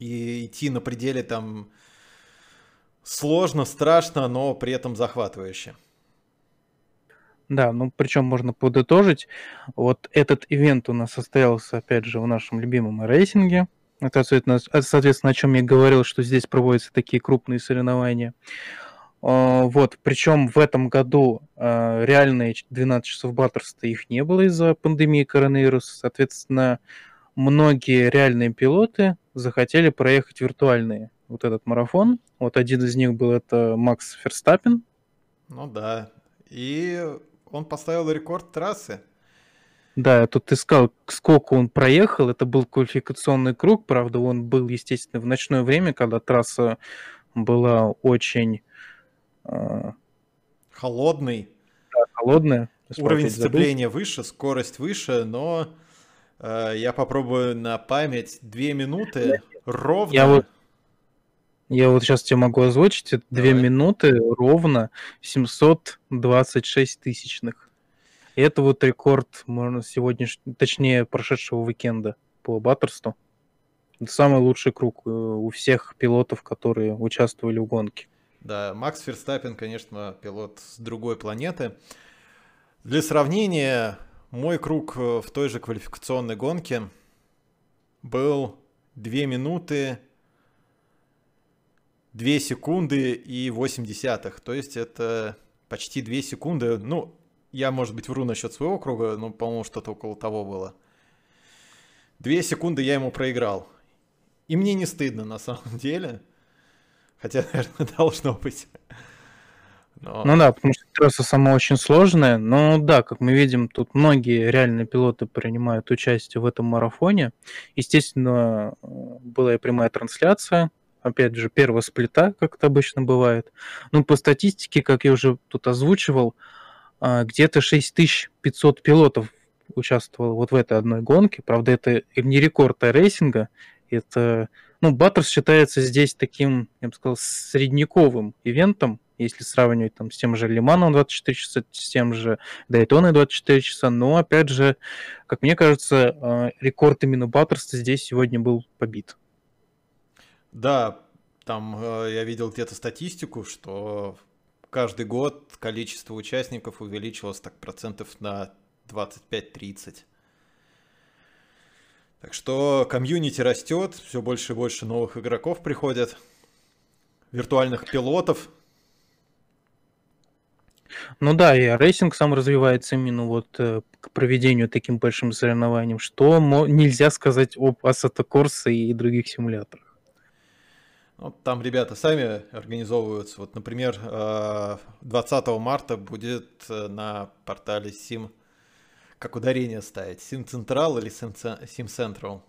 И идти на пределе там сложно, страшно, но при этом захватывающе. Да, ну причем можно подытожить. Вот этот ивент у нас состоялся, опять же, в нашем любимом рейсинге. Это, соответственно, о чем я говорил, что здесь проводятся такие крупные соревнования. Вот, причем в этом году реальные двенадцать часов Батерста их не было из-за пандемии коронавируса. Соответственно, многие реальные пилоты захотели проехать виртуальные вот этот марафон. Вот один из них был это Макс Ферстаппен. Ну да. И он поставил рекорд трассы. Да, я тут искал, сколько он проехал. Это был квалификационный круг. Правда, он был, естественно, в ночное время, когда трасса была очень... Э... Холодной. Да, холодная. Уровень сцепления выше, скорость выше, но... Я попробую на память две минуты ровно. Я вот, я вот сейчас тебе могу озвучить. Это две минуты ровно семьсот двадцать шесть тысячных. И это вот рекорд, можно сегодняшний, точнее, прошедшего уикенда по Батерсту. самый лучший круг у всех пилотов, которые участвовали в гонке. Да, Макс Ферстаппен, конечно, пилот с другой планеты. Для сравнения, мой круг в той же квалификационной гонке был две минуты, две секунды и восемь десятых. То есть это почти две секунды. Ну, я, может быть, вру насчет своего круга, но, по-моему, что-то около того было. две секунды я ему проиграл. И мне не стыдно, на самом деле. Хотя, наверное, должно быть. Но... Ну да, потому что трасса сама очень сложная. Но да, как мы видим, тут многие реальные пилоты принимают участие в этом марафоне. Естественно, была и прямая трансляция. Опять же, первого сплита, как это обычно бывает. Ну, по статистике, как я уже тут озвучивал, где-то шесть тысяч пятьсот пилотов участвовало вот в этой одной гонке. Правда, это не рекорд iRacing. Это... Ну, Батерс считается здесь таким, я бы сказал, средняковым ивентом, если сравнивать там с тем же Лиманом двадцать четыре часа, с тем же Дайтоной двадцать четыре часа. Но, опять же, как мне кажется, рекорд именно Батерста здесь сегодня был побит. Да, там я видел где-то статистику, что каждый год количество участников увеличилось так процентов на двадцать пять - тридцать. Так что комьюнити растет, все больше и больше новых игроков приходят, виртуальных пилотов. Ну да, и рейсинг сам развивается именно вот к проведению таким большим соревнованием, что нельзя сказать об Assetto Corsa и других симуляторах. Вот там ребята сами организовываются. Вот, например, двадцатого марта будет на портале Сим... Как ударение ставить? SimCentral или SimCentral?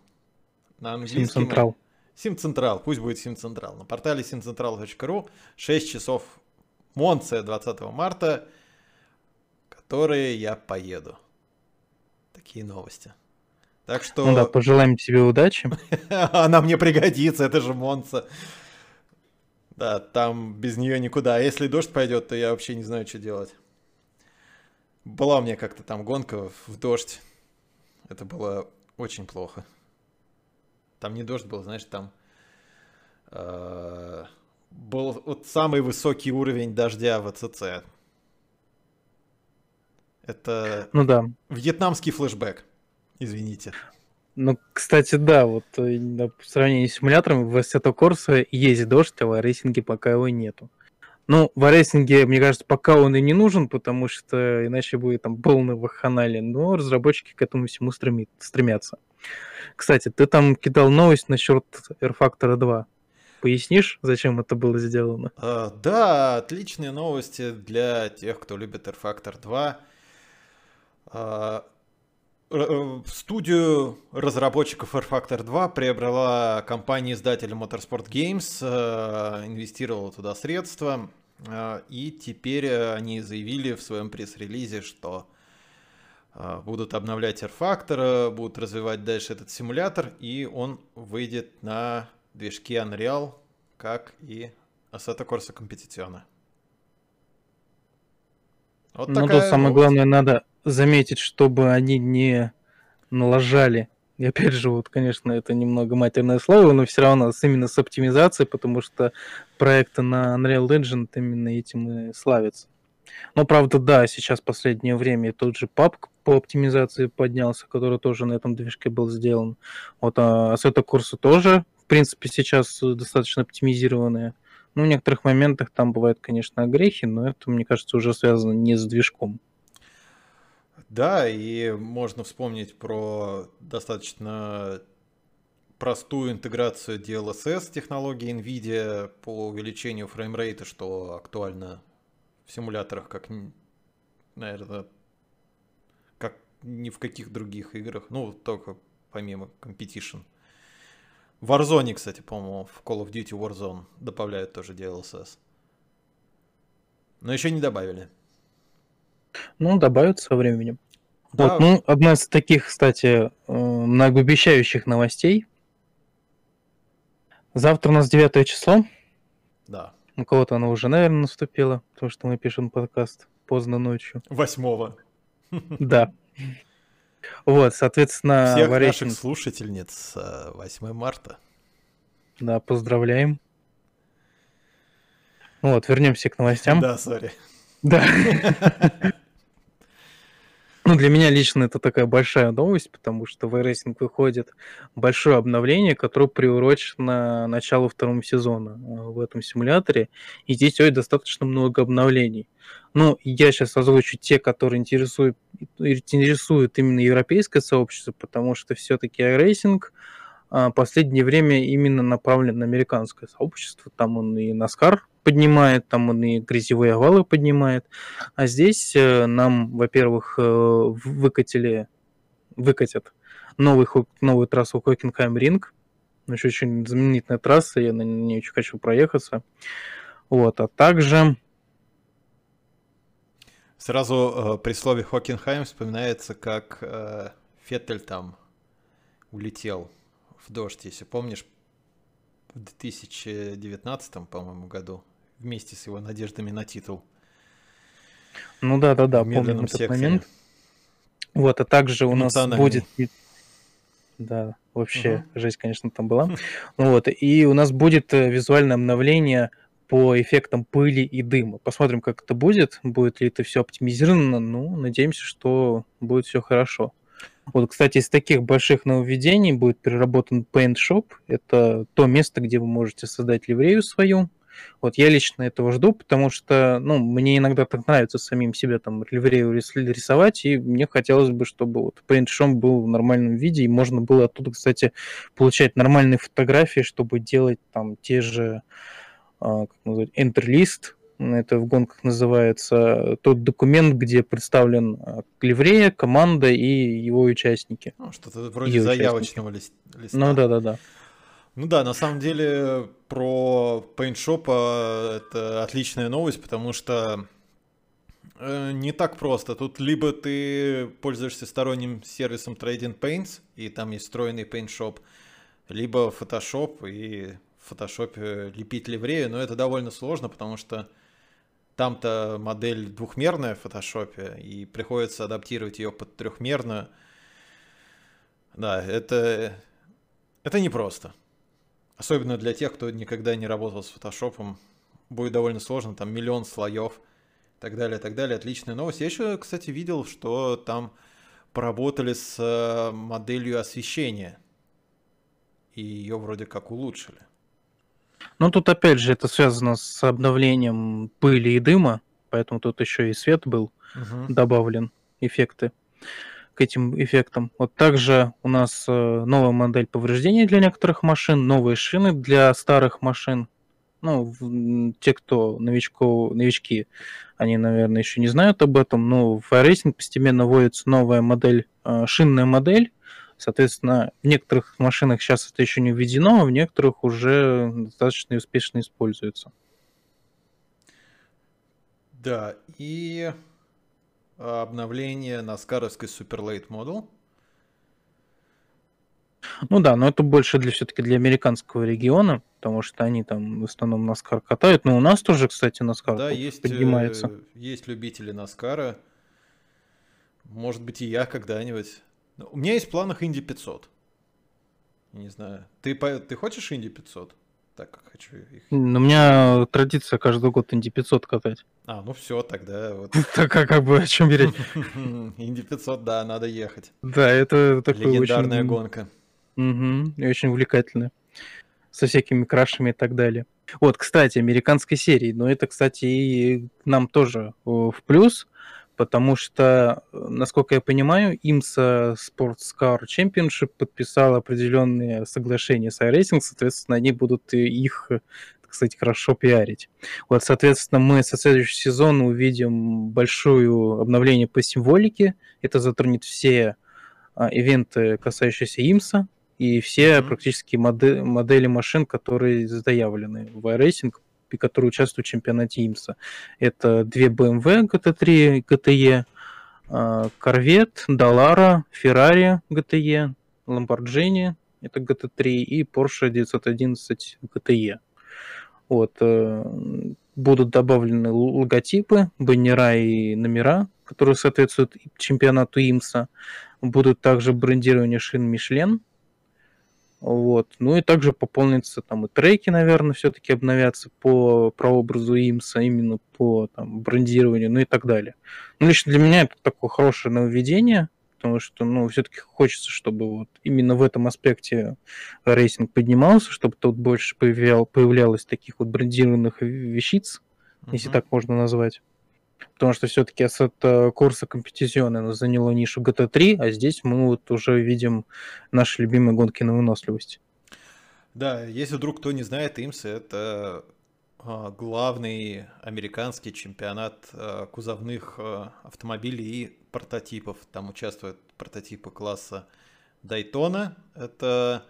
На английском... SimCentral. SimCentral, пусть будет SimCentral. На портале simcentral точка ру шесть часов Монца двадцатого марта, которые я поеду. Такие новости. Так что... Ну да, пожелаем тебе удачи. Она мне пригодится, это же Монца. Да, там без нее никуда. А если дождь пойдет, то я вообще не знаю, что делать. Была у меня как-то там гонка в дождь. Это было очень плохо. Там не дождь был, знаешь, там э, был вот самый высокий уровень дождя в АЦЦ. Это ну да. Вьетнамский флешбэк, извините. Ну, кстати, да, вот по сравнению с симулятором в Assetto Corsa есть дождь, а в iRacing пока его нету. Ну, в iRacing, мне кажется, пока он и не нужен, потому что иначе будет там полный вакханалий, но разработчики к этому всему стремит, стремятся. Кстати, ты там кидал новость насчет эр фактор два. Пояснишь, зачем это было сделано? А, да, отличные новости для тех, кто любит эр фактор два. А, студию разработчиков эр фактор два приобрела компания-издатель Motorsport Games, инвестировала туда средства. И теперь они заявили в своем пресс-релизе, что будут обновлять rFactor, будут развивать дальше этот симулятор, и он выйдет на движке Unreal, как и Assetto Corsa Competizione. Вот ну, такая... то самое главное, надо заметить, чтобы они не налажали. И опять же, вот, конечно, это немного матерное слово, но все равно именно с оптимизацией, потому что проекты на Unreal Engine именно этим и славятся. Но, правда, да, сейчас в последнее время тот же пабг по оптимизации поднялся, который тоже на этом движке был сделан. Вот Assetto Corsa тоже, в принципе, сейчас достаточно оптимизированные. Ну, в некоторых моментах там бывают, конечно, огрехи, но это, мне кажется, уже связано не с движком. Да, и можно вспомнить про достаточно простую интеграцию ди эл эс эс технологии NVIDIA по увеличению фреймрейта, что актуально в симуляторах, как, наверное, как ни в каких других играх, ну, только помимо Competition. В Warzone, кстати, по-моему, в Call of Duty Warzone добавляют тоже ди эл эс эс. Но еще не добавили. Ну, добавят со временем. Да. Вот, ну, одна из таких, кстати, многообещающих новостей. Завтра у нас девятое число. Да. У кого-то оно уже, наверное, наступило, потому что мы пишем подкаст поздно ночью. Восьмого. Да. Вот, соответственно... Всех iRacing... наших слушательниц с восьмого марта. Да, поздравляем. Вот, вернемся к новостям. Да, сори. Да. Ну, для меня лично это такая большая новость, потому что в iRacing выходит большое обновление, которое приурочено началу второго сезона в этом симуляторе. И здесь сегодня достаточно много обновлений. Ну, я сейчас озвучу те, которые интересуют, интересуют именно европейское сообщество, потому что все-таки iRacing в последнее время именно направлен на американское сообщество. Там он и NASCAR поднимает, там он и грязевые овалы поднимает. А здесь нам, во-первых, выкатили, выкатят новый, новую трассу Хокенхайм-Ринг. Еще очень знаменитая трасса, я на ней очень хочу проехаться. Вот, а также... Сразу э, при слове Хокенхайм вспоминается, как э, Феттель там улетел в дождь, если помнишь, в две тысячи девятнадцатом, по-моему, году, вместе с его надеждами на титул. Ну да, да, да, помню этот момент. Вот, а также у нас будет... Да, вообще угу. Жесть, конечно, там была. Вот, и у нас будет визуальное обновление по эффектам пыли и дыма. Посмотрим, как это будет, будет ли это все оптимизировано, ну, надеемся, что будет все хорошо. Вот, кстати, из таких больших нововведений будет переработан Paint Shop. Это то место, где вы можете создать ливрею свою. Вот, я лично этого жду, потому что, ну, мне иногда так нравится самим себе там ливрею рисовать, и мне хотелось бы, чтобы вот Paint Shop был в нормальном виде, и можно было оттуда, кстати, получать нормальные фотографии, чтобы делать там те же... как назвать, энтерлист, это в гонках называется, тот документ, где представлен ливрея, команда и его участники. Ну, что-то вроде ее заявочного участники. листа. Ну да, да, да. Ну да, на самом деле про Paint Shop это отличная новость, потому что не так просто. Тут либо ты пользуешься сторонним сервисом Trading Paints, и там есть встроенный Paint Shop, либо Photoshop и... в фотошопе лепить ливрею, но это довольно сложно, потому что там-то модель двухмерная в фотошопе, и приходится адаптировать ее под трехмерную. Да, это, это непросто. Особенно для тех, кто никогда не работал с фотошопом. Будет довольно сложно, там миллион слоев и так далее, и так далее. Отличная новость. Я еще, кстати, видел, что там поработали с моделью освещения, и ее вроде как улучшили. Ну, тут, опять же, это связано с обновлением пыли и дыма, поэтому тут еще и свет был uh-huh. добавлен, эффекты к этим эффектам. Вот также у нас новая модель повреждений для некоторых машин, новые шины для старых машин. Ну, те, кто новичков, новички, они, наверное, еще не знают об этом, но в iRacing постепенно вводится новая модель, шинная модель. Соответственно, в некоторых машинах сейчас это еще не введено, а в некоторых уже достаточно успешно используется. Да, и обновление на наскаровской Super Late Model. Ну да, но это больше для все-таки для американского региона, потому что они там в основном наскар катают. Но у нас тоже, кстати, наскар да, есть, поднимается. Есть любители наскара. Может быть, и я когда-нибудь... У меня есть в планах Инди пятьсот. Не знаю. Ты, ты хочешь Инди пятьсот? Так как хочу их. Ну, у меня традиция каждый год Инди пятьсот катать. А, ну все, тогда вот. Так как бы о чем верить? Инди пятьсот, да, надо ехать. Да, это такая легендарная гонка. И очень увлекательная. Со всякими крашами и так далее. Вот, кстати, американской серии. Но это, кстати, и нам тоже в плюс. Потому что, насколько я понимаю, имса Sports Car Championship подписала определенные соглашения с iRacing, соответственно, они будут их, так сказать, хорошо пиарить. Вот, соответственно, мы со следующего сезона увидим большое обновление по символике. Это затронет все а, ивенты, касающиеся имса, и все mm-hmm. практически модель, модели машин, которые заявлены в iRacing, которые участвуют в чемпионате имса. Это две бэ эм вэ джи ти три джи ти и, Corvette, Dallara, Ferrari джи ти и, Lamborghini, это джи ти три и Porsche девятьсот одиннадцать джи ти и. Вот. Будут добавлены логотипы, баннера и номера, которые соответствуют чемпионату имса. будут также брендирование шин Мишлен. Вот. Ну и также пополнится там и треки, наверное, все-таки обновятся по прообразу имса, именно по там, брендированию, ну и так далее. Ну, лично для меня это такое хорошее нововведение, потому что, ну, все-таки хочется, чтобы вот именно в этом аспекте рейсинг поднимался, чтобы тут больше появлял, появлялось таких вот брендированных вещиц, mm-hmm. если так можно назвать. Потому что все-таки Assetto Corsa Competizione заняла нишу джи ти три, а здесь мы вот уже видим наши любимые гонки на выносливость. Да, если вдруг кто не знает, имса — это главный американский чемпионат кузовных автомобилей и прототипов. Там участвуют прототипы класса Daytona. Это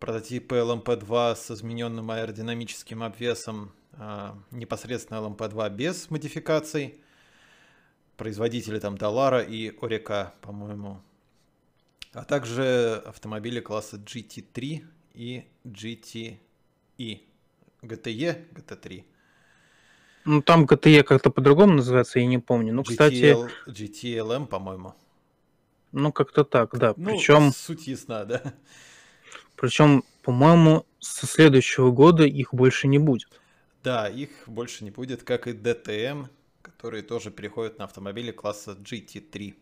прототипы эл эм пи два с измененным аэродинамическим обвесом, непосредственно эл эм пи два без модификаций. Производители там Dallara и Орика, по-моему. А также автомобили класса джи ти три и джи ти и. джи ти и, джи ти три. Ну, там джи ти и как-то по-другому называется, я не помню. Ну, джи ти эл, кстати... джи ти эл эм, по-моему. Ну, как-то так, да. Ну, причем... суть ясна, да. Причем, по-моему, со следующего года их больше не будет. Да, их больше не будет, как и дэ тэ эм, которые тоже переходят на автомобили класса джи ти три.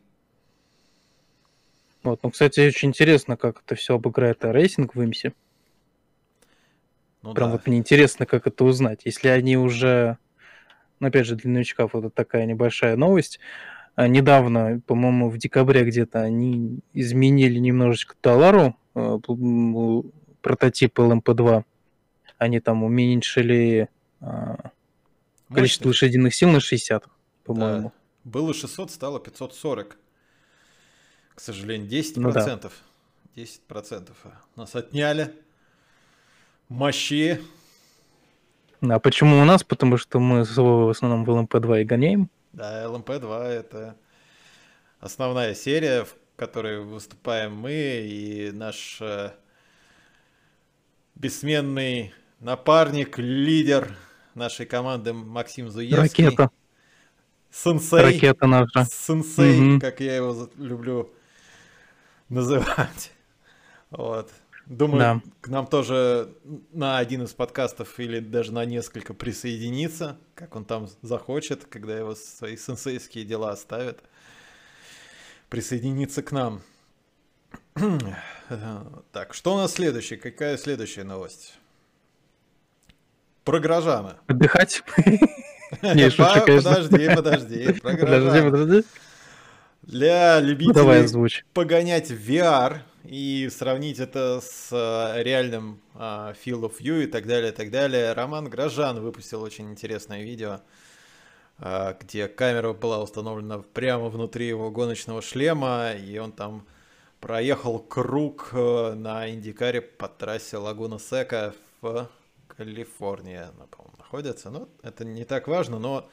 Вот, ну, кстати, очень интересно, как это все обыграет iRacing в имсе. Ну, прям да. Вот мне интересно, как это узнать. Если они уже, ну, опять же, для новичков вот такая небольшая новость. Недавно, по-моему, в декабре где-то они изменили немножечко Даллару, прототип эл эм пи два. Они там уменьшили а, количество лошадиных сил на шестьдесят, по-моему. Да. Было шестьсот, стало пятьсот сорок. К сожалению, десять процентов. Ну, да. десять процентов нас отняли. Мощи. А почему у нас? Потому что мы в основном в эл эм пи два и гоняем. Да, эл эм пи два — это основная серия, в которой выступаем мы и наш э, бессменный напарник, лидер нашей команды Максим Зуевский. Ракета. Сенсей. Ракета наша. Сенсей, угу. Как я его люблю называть. Вот. Думаю, да. К нам тоже на один из подкастов или даже на несколько присоединиться, как он там захочет, когда его свои сенсейские дела оставят, присоединиться к нам. Так, что у нас следующее? Какая следующая новость? Про Грожана. Отдыхать? Не, шучу, конечно. Подожди, подожди, про Грожана. Подожди, подожди. Для любителей погонять в ви ар и сравнить это с реальным uh, Field of View и так далее, и так далее. Роман Грожан выпустил очень интересное видео, uh, где камера была установлена прямо внутри его гоночного шлема, и он там проехал круг на Индикаре по трассе Лагуна Сека в Калифорнии, она, по-моему, находится. Но это не так важно, но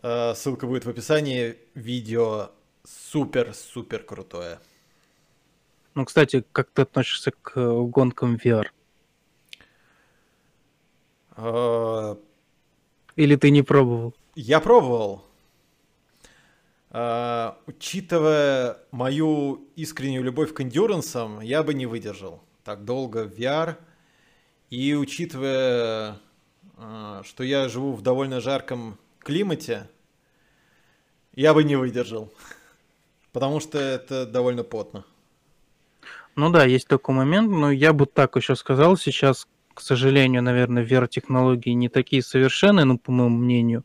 uh, ссылка будет в описании. Видео супер-супер крутое. Ну, кстати, как ты относишься к гонкам ви ар? Uh, Или ты не пробовал? Я пробовал. Uh, учитывая мою искреннюю любовь к эндюрансам, я бы не выдержал так долго в ви ар. И учитывая, uh, что я живу в довольно жарком климате, я бы не выдержал. Потому что это довольно потно. Ну да, есть такой момент, но я бы так еще сказал, сейчас, к сожалению, наверное, ви ар-технологии не такие совершенные, ну, по моему мнению,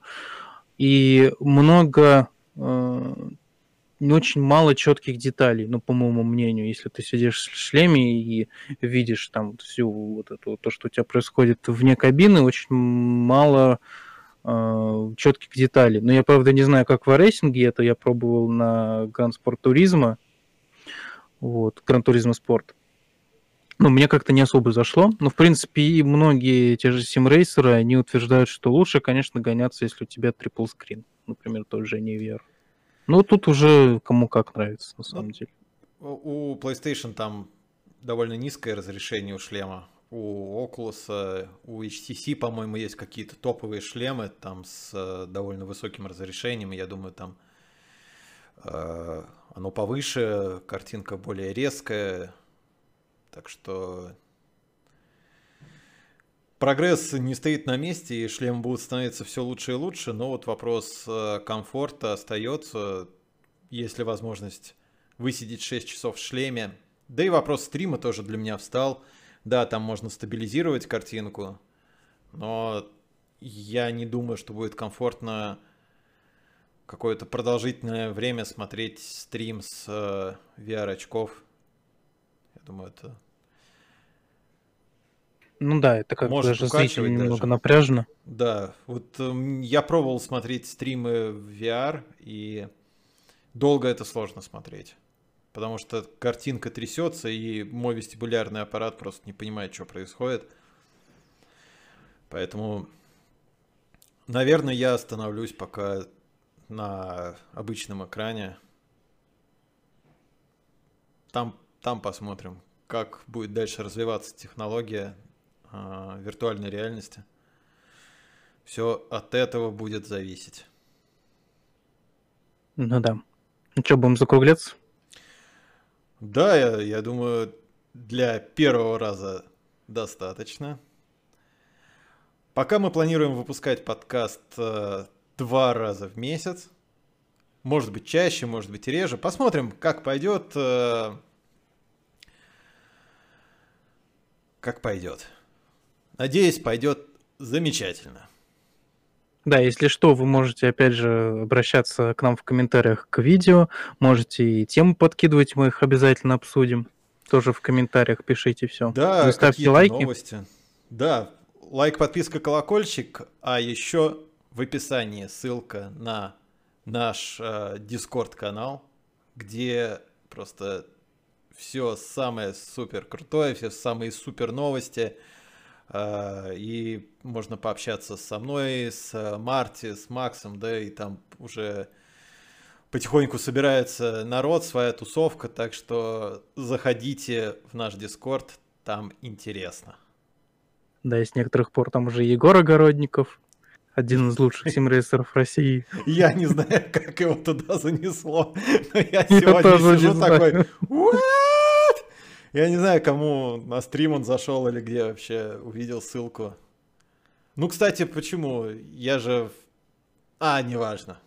и много, э, очень мало четких деталей, ну, по моему мнению, если ты сидишь в шлеме и видишь там всю вот это, то, что у тебя происходит вне кабины, очень мало э, четких деталей. Но я, правда, не знаю, как в рейсинге, это я пробовал на Gran Turismo. Вот, Gran Turismo Sport. Ну, мне как-то не особо зашло. Но, в принципе, и многие те же симрейсеры, они утверждают, что лучше, конечно, гоняться, если у тебя триплскрин. Например, тот же ви ар. Ну, тут уже кому как нравится, на самом ну, деле. У PlayStation там довольно низкое разрешение у шлема. У Oculus, у эйч ти си, по-моему, есть какие-то топовые шлемы там с довольно высоким разрешением. Я думаю, там Оно повыше, картинка более резкая. Так что прогресс не стоит на месте, и шлем будет становиться все лучше и лучше. Но вот вопрос комфорта остается. Есть ли возможность высидеть шесть часов в шлеме? Да и вопрос стрима тоже для меня встал. Да, там можно стабилизировать картинку, но я не думаю, что будет комфортно какое-то продолжительное время смотреть стрим с э, ви ар-очков. Я думаю, это... Ну да, это как может даже зрителю немного даже напряжно. Да, вот э, я пробовал смотреть стримы в ви ар, и долго это сложно смотреть. Потому что картинка трясется, и мой вестибулярный аппарат просто не понимает, что происходит. Поэтому, наверное, я остановлюсь пока на обычном экране. Там, там посмотрим, как будет дальше развиваться технология э, виртуальной реальности. Все от этого будет зависеть. Ну да. Ну что, будем закругляться? Да, я, я думаю, для первого раза достаточно. Пока мы планируем выпускать подкаст э, два раза в месяц. Может быть, чаще, может быть, и реже. Посмотрим, как пойдет. Э, как пойдет. Надеюсь, пойдет замечательно. Да, если что, вы можете, опять же, обращаться к нам в комментариях к видео, можете и тему подкидывать, мы их обязательно обсудим. Тоже в комментариях пишите все. Да, ставьте лайки. Новости. Да, лайк, подписка, колокольчик, а еще в описании ссылка на наш Discord-канал, где просто все самое супер крутое, все самые супер новости. И можно пообщаться со мной, с Марти, с Максом, да, и там уже потихоньку собирается народ, своя тусовка, так что заходите в наш Дискорд, там интересно. Да, и с некоторых пор там уже Егор Огородников, один из лучших симрейсеров России. Я не знаю, как его туда занесло, но я сегодня сижу такой... Я не знаю, кому на стрим он зашел или где вообще увидел ссылку. Ну, кстати, почему? Я же... А, неважно.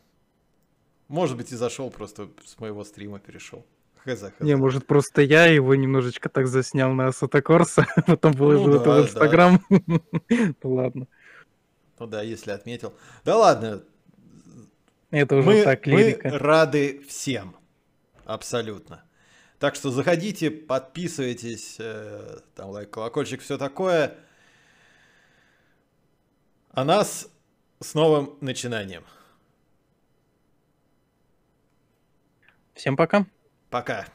Может быть, и зашел, просто с моего стрима перешел. Хз, хз. Не, может, просто я его немножечко так заснял на Assetto Corsa, потом выложил ну, это да, в Инстаграм. Да. Ну, ладно. Ну да, если отметил. Да ладно. Это уже мы, так, лирика. Мы рады всем. Абсолютно. Так что заходите, подписывайтесь, там лайк, колокольчик, все такое. А нас с новым начинанием. Всем пока. Пока.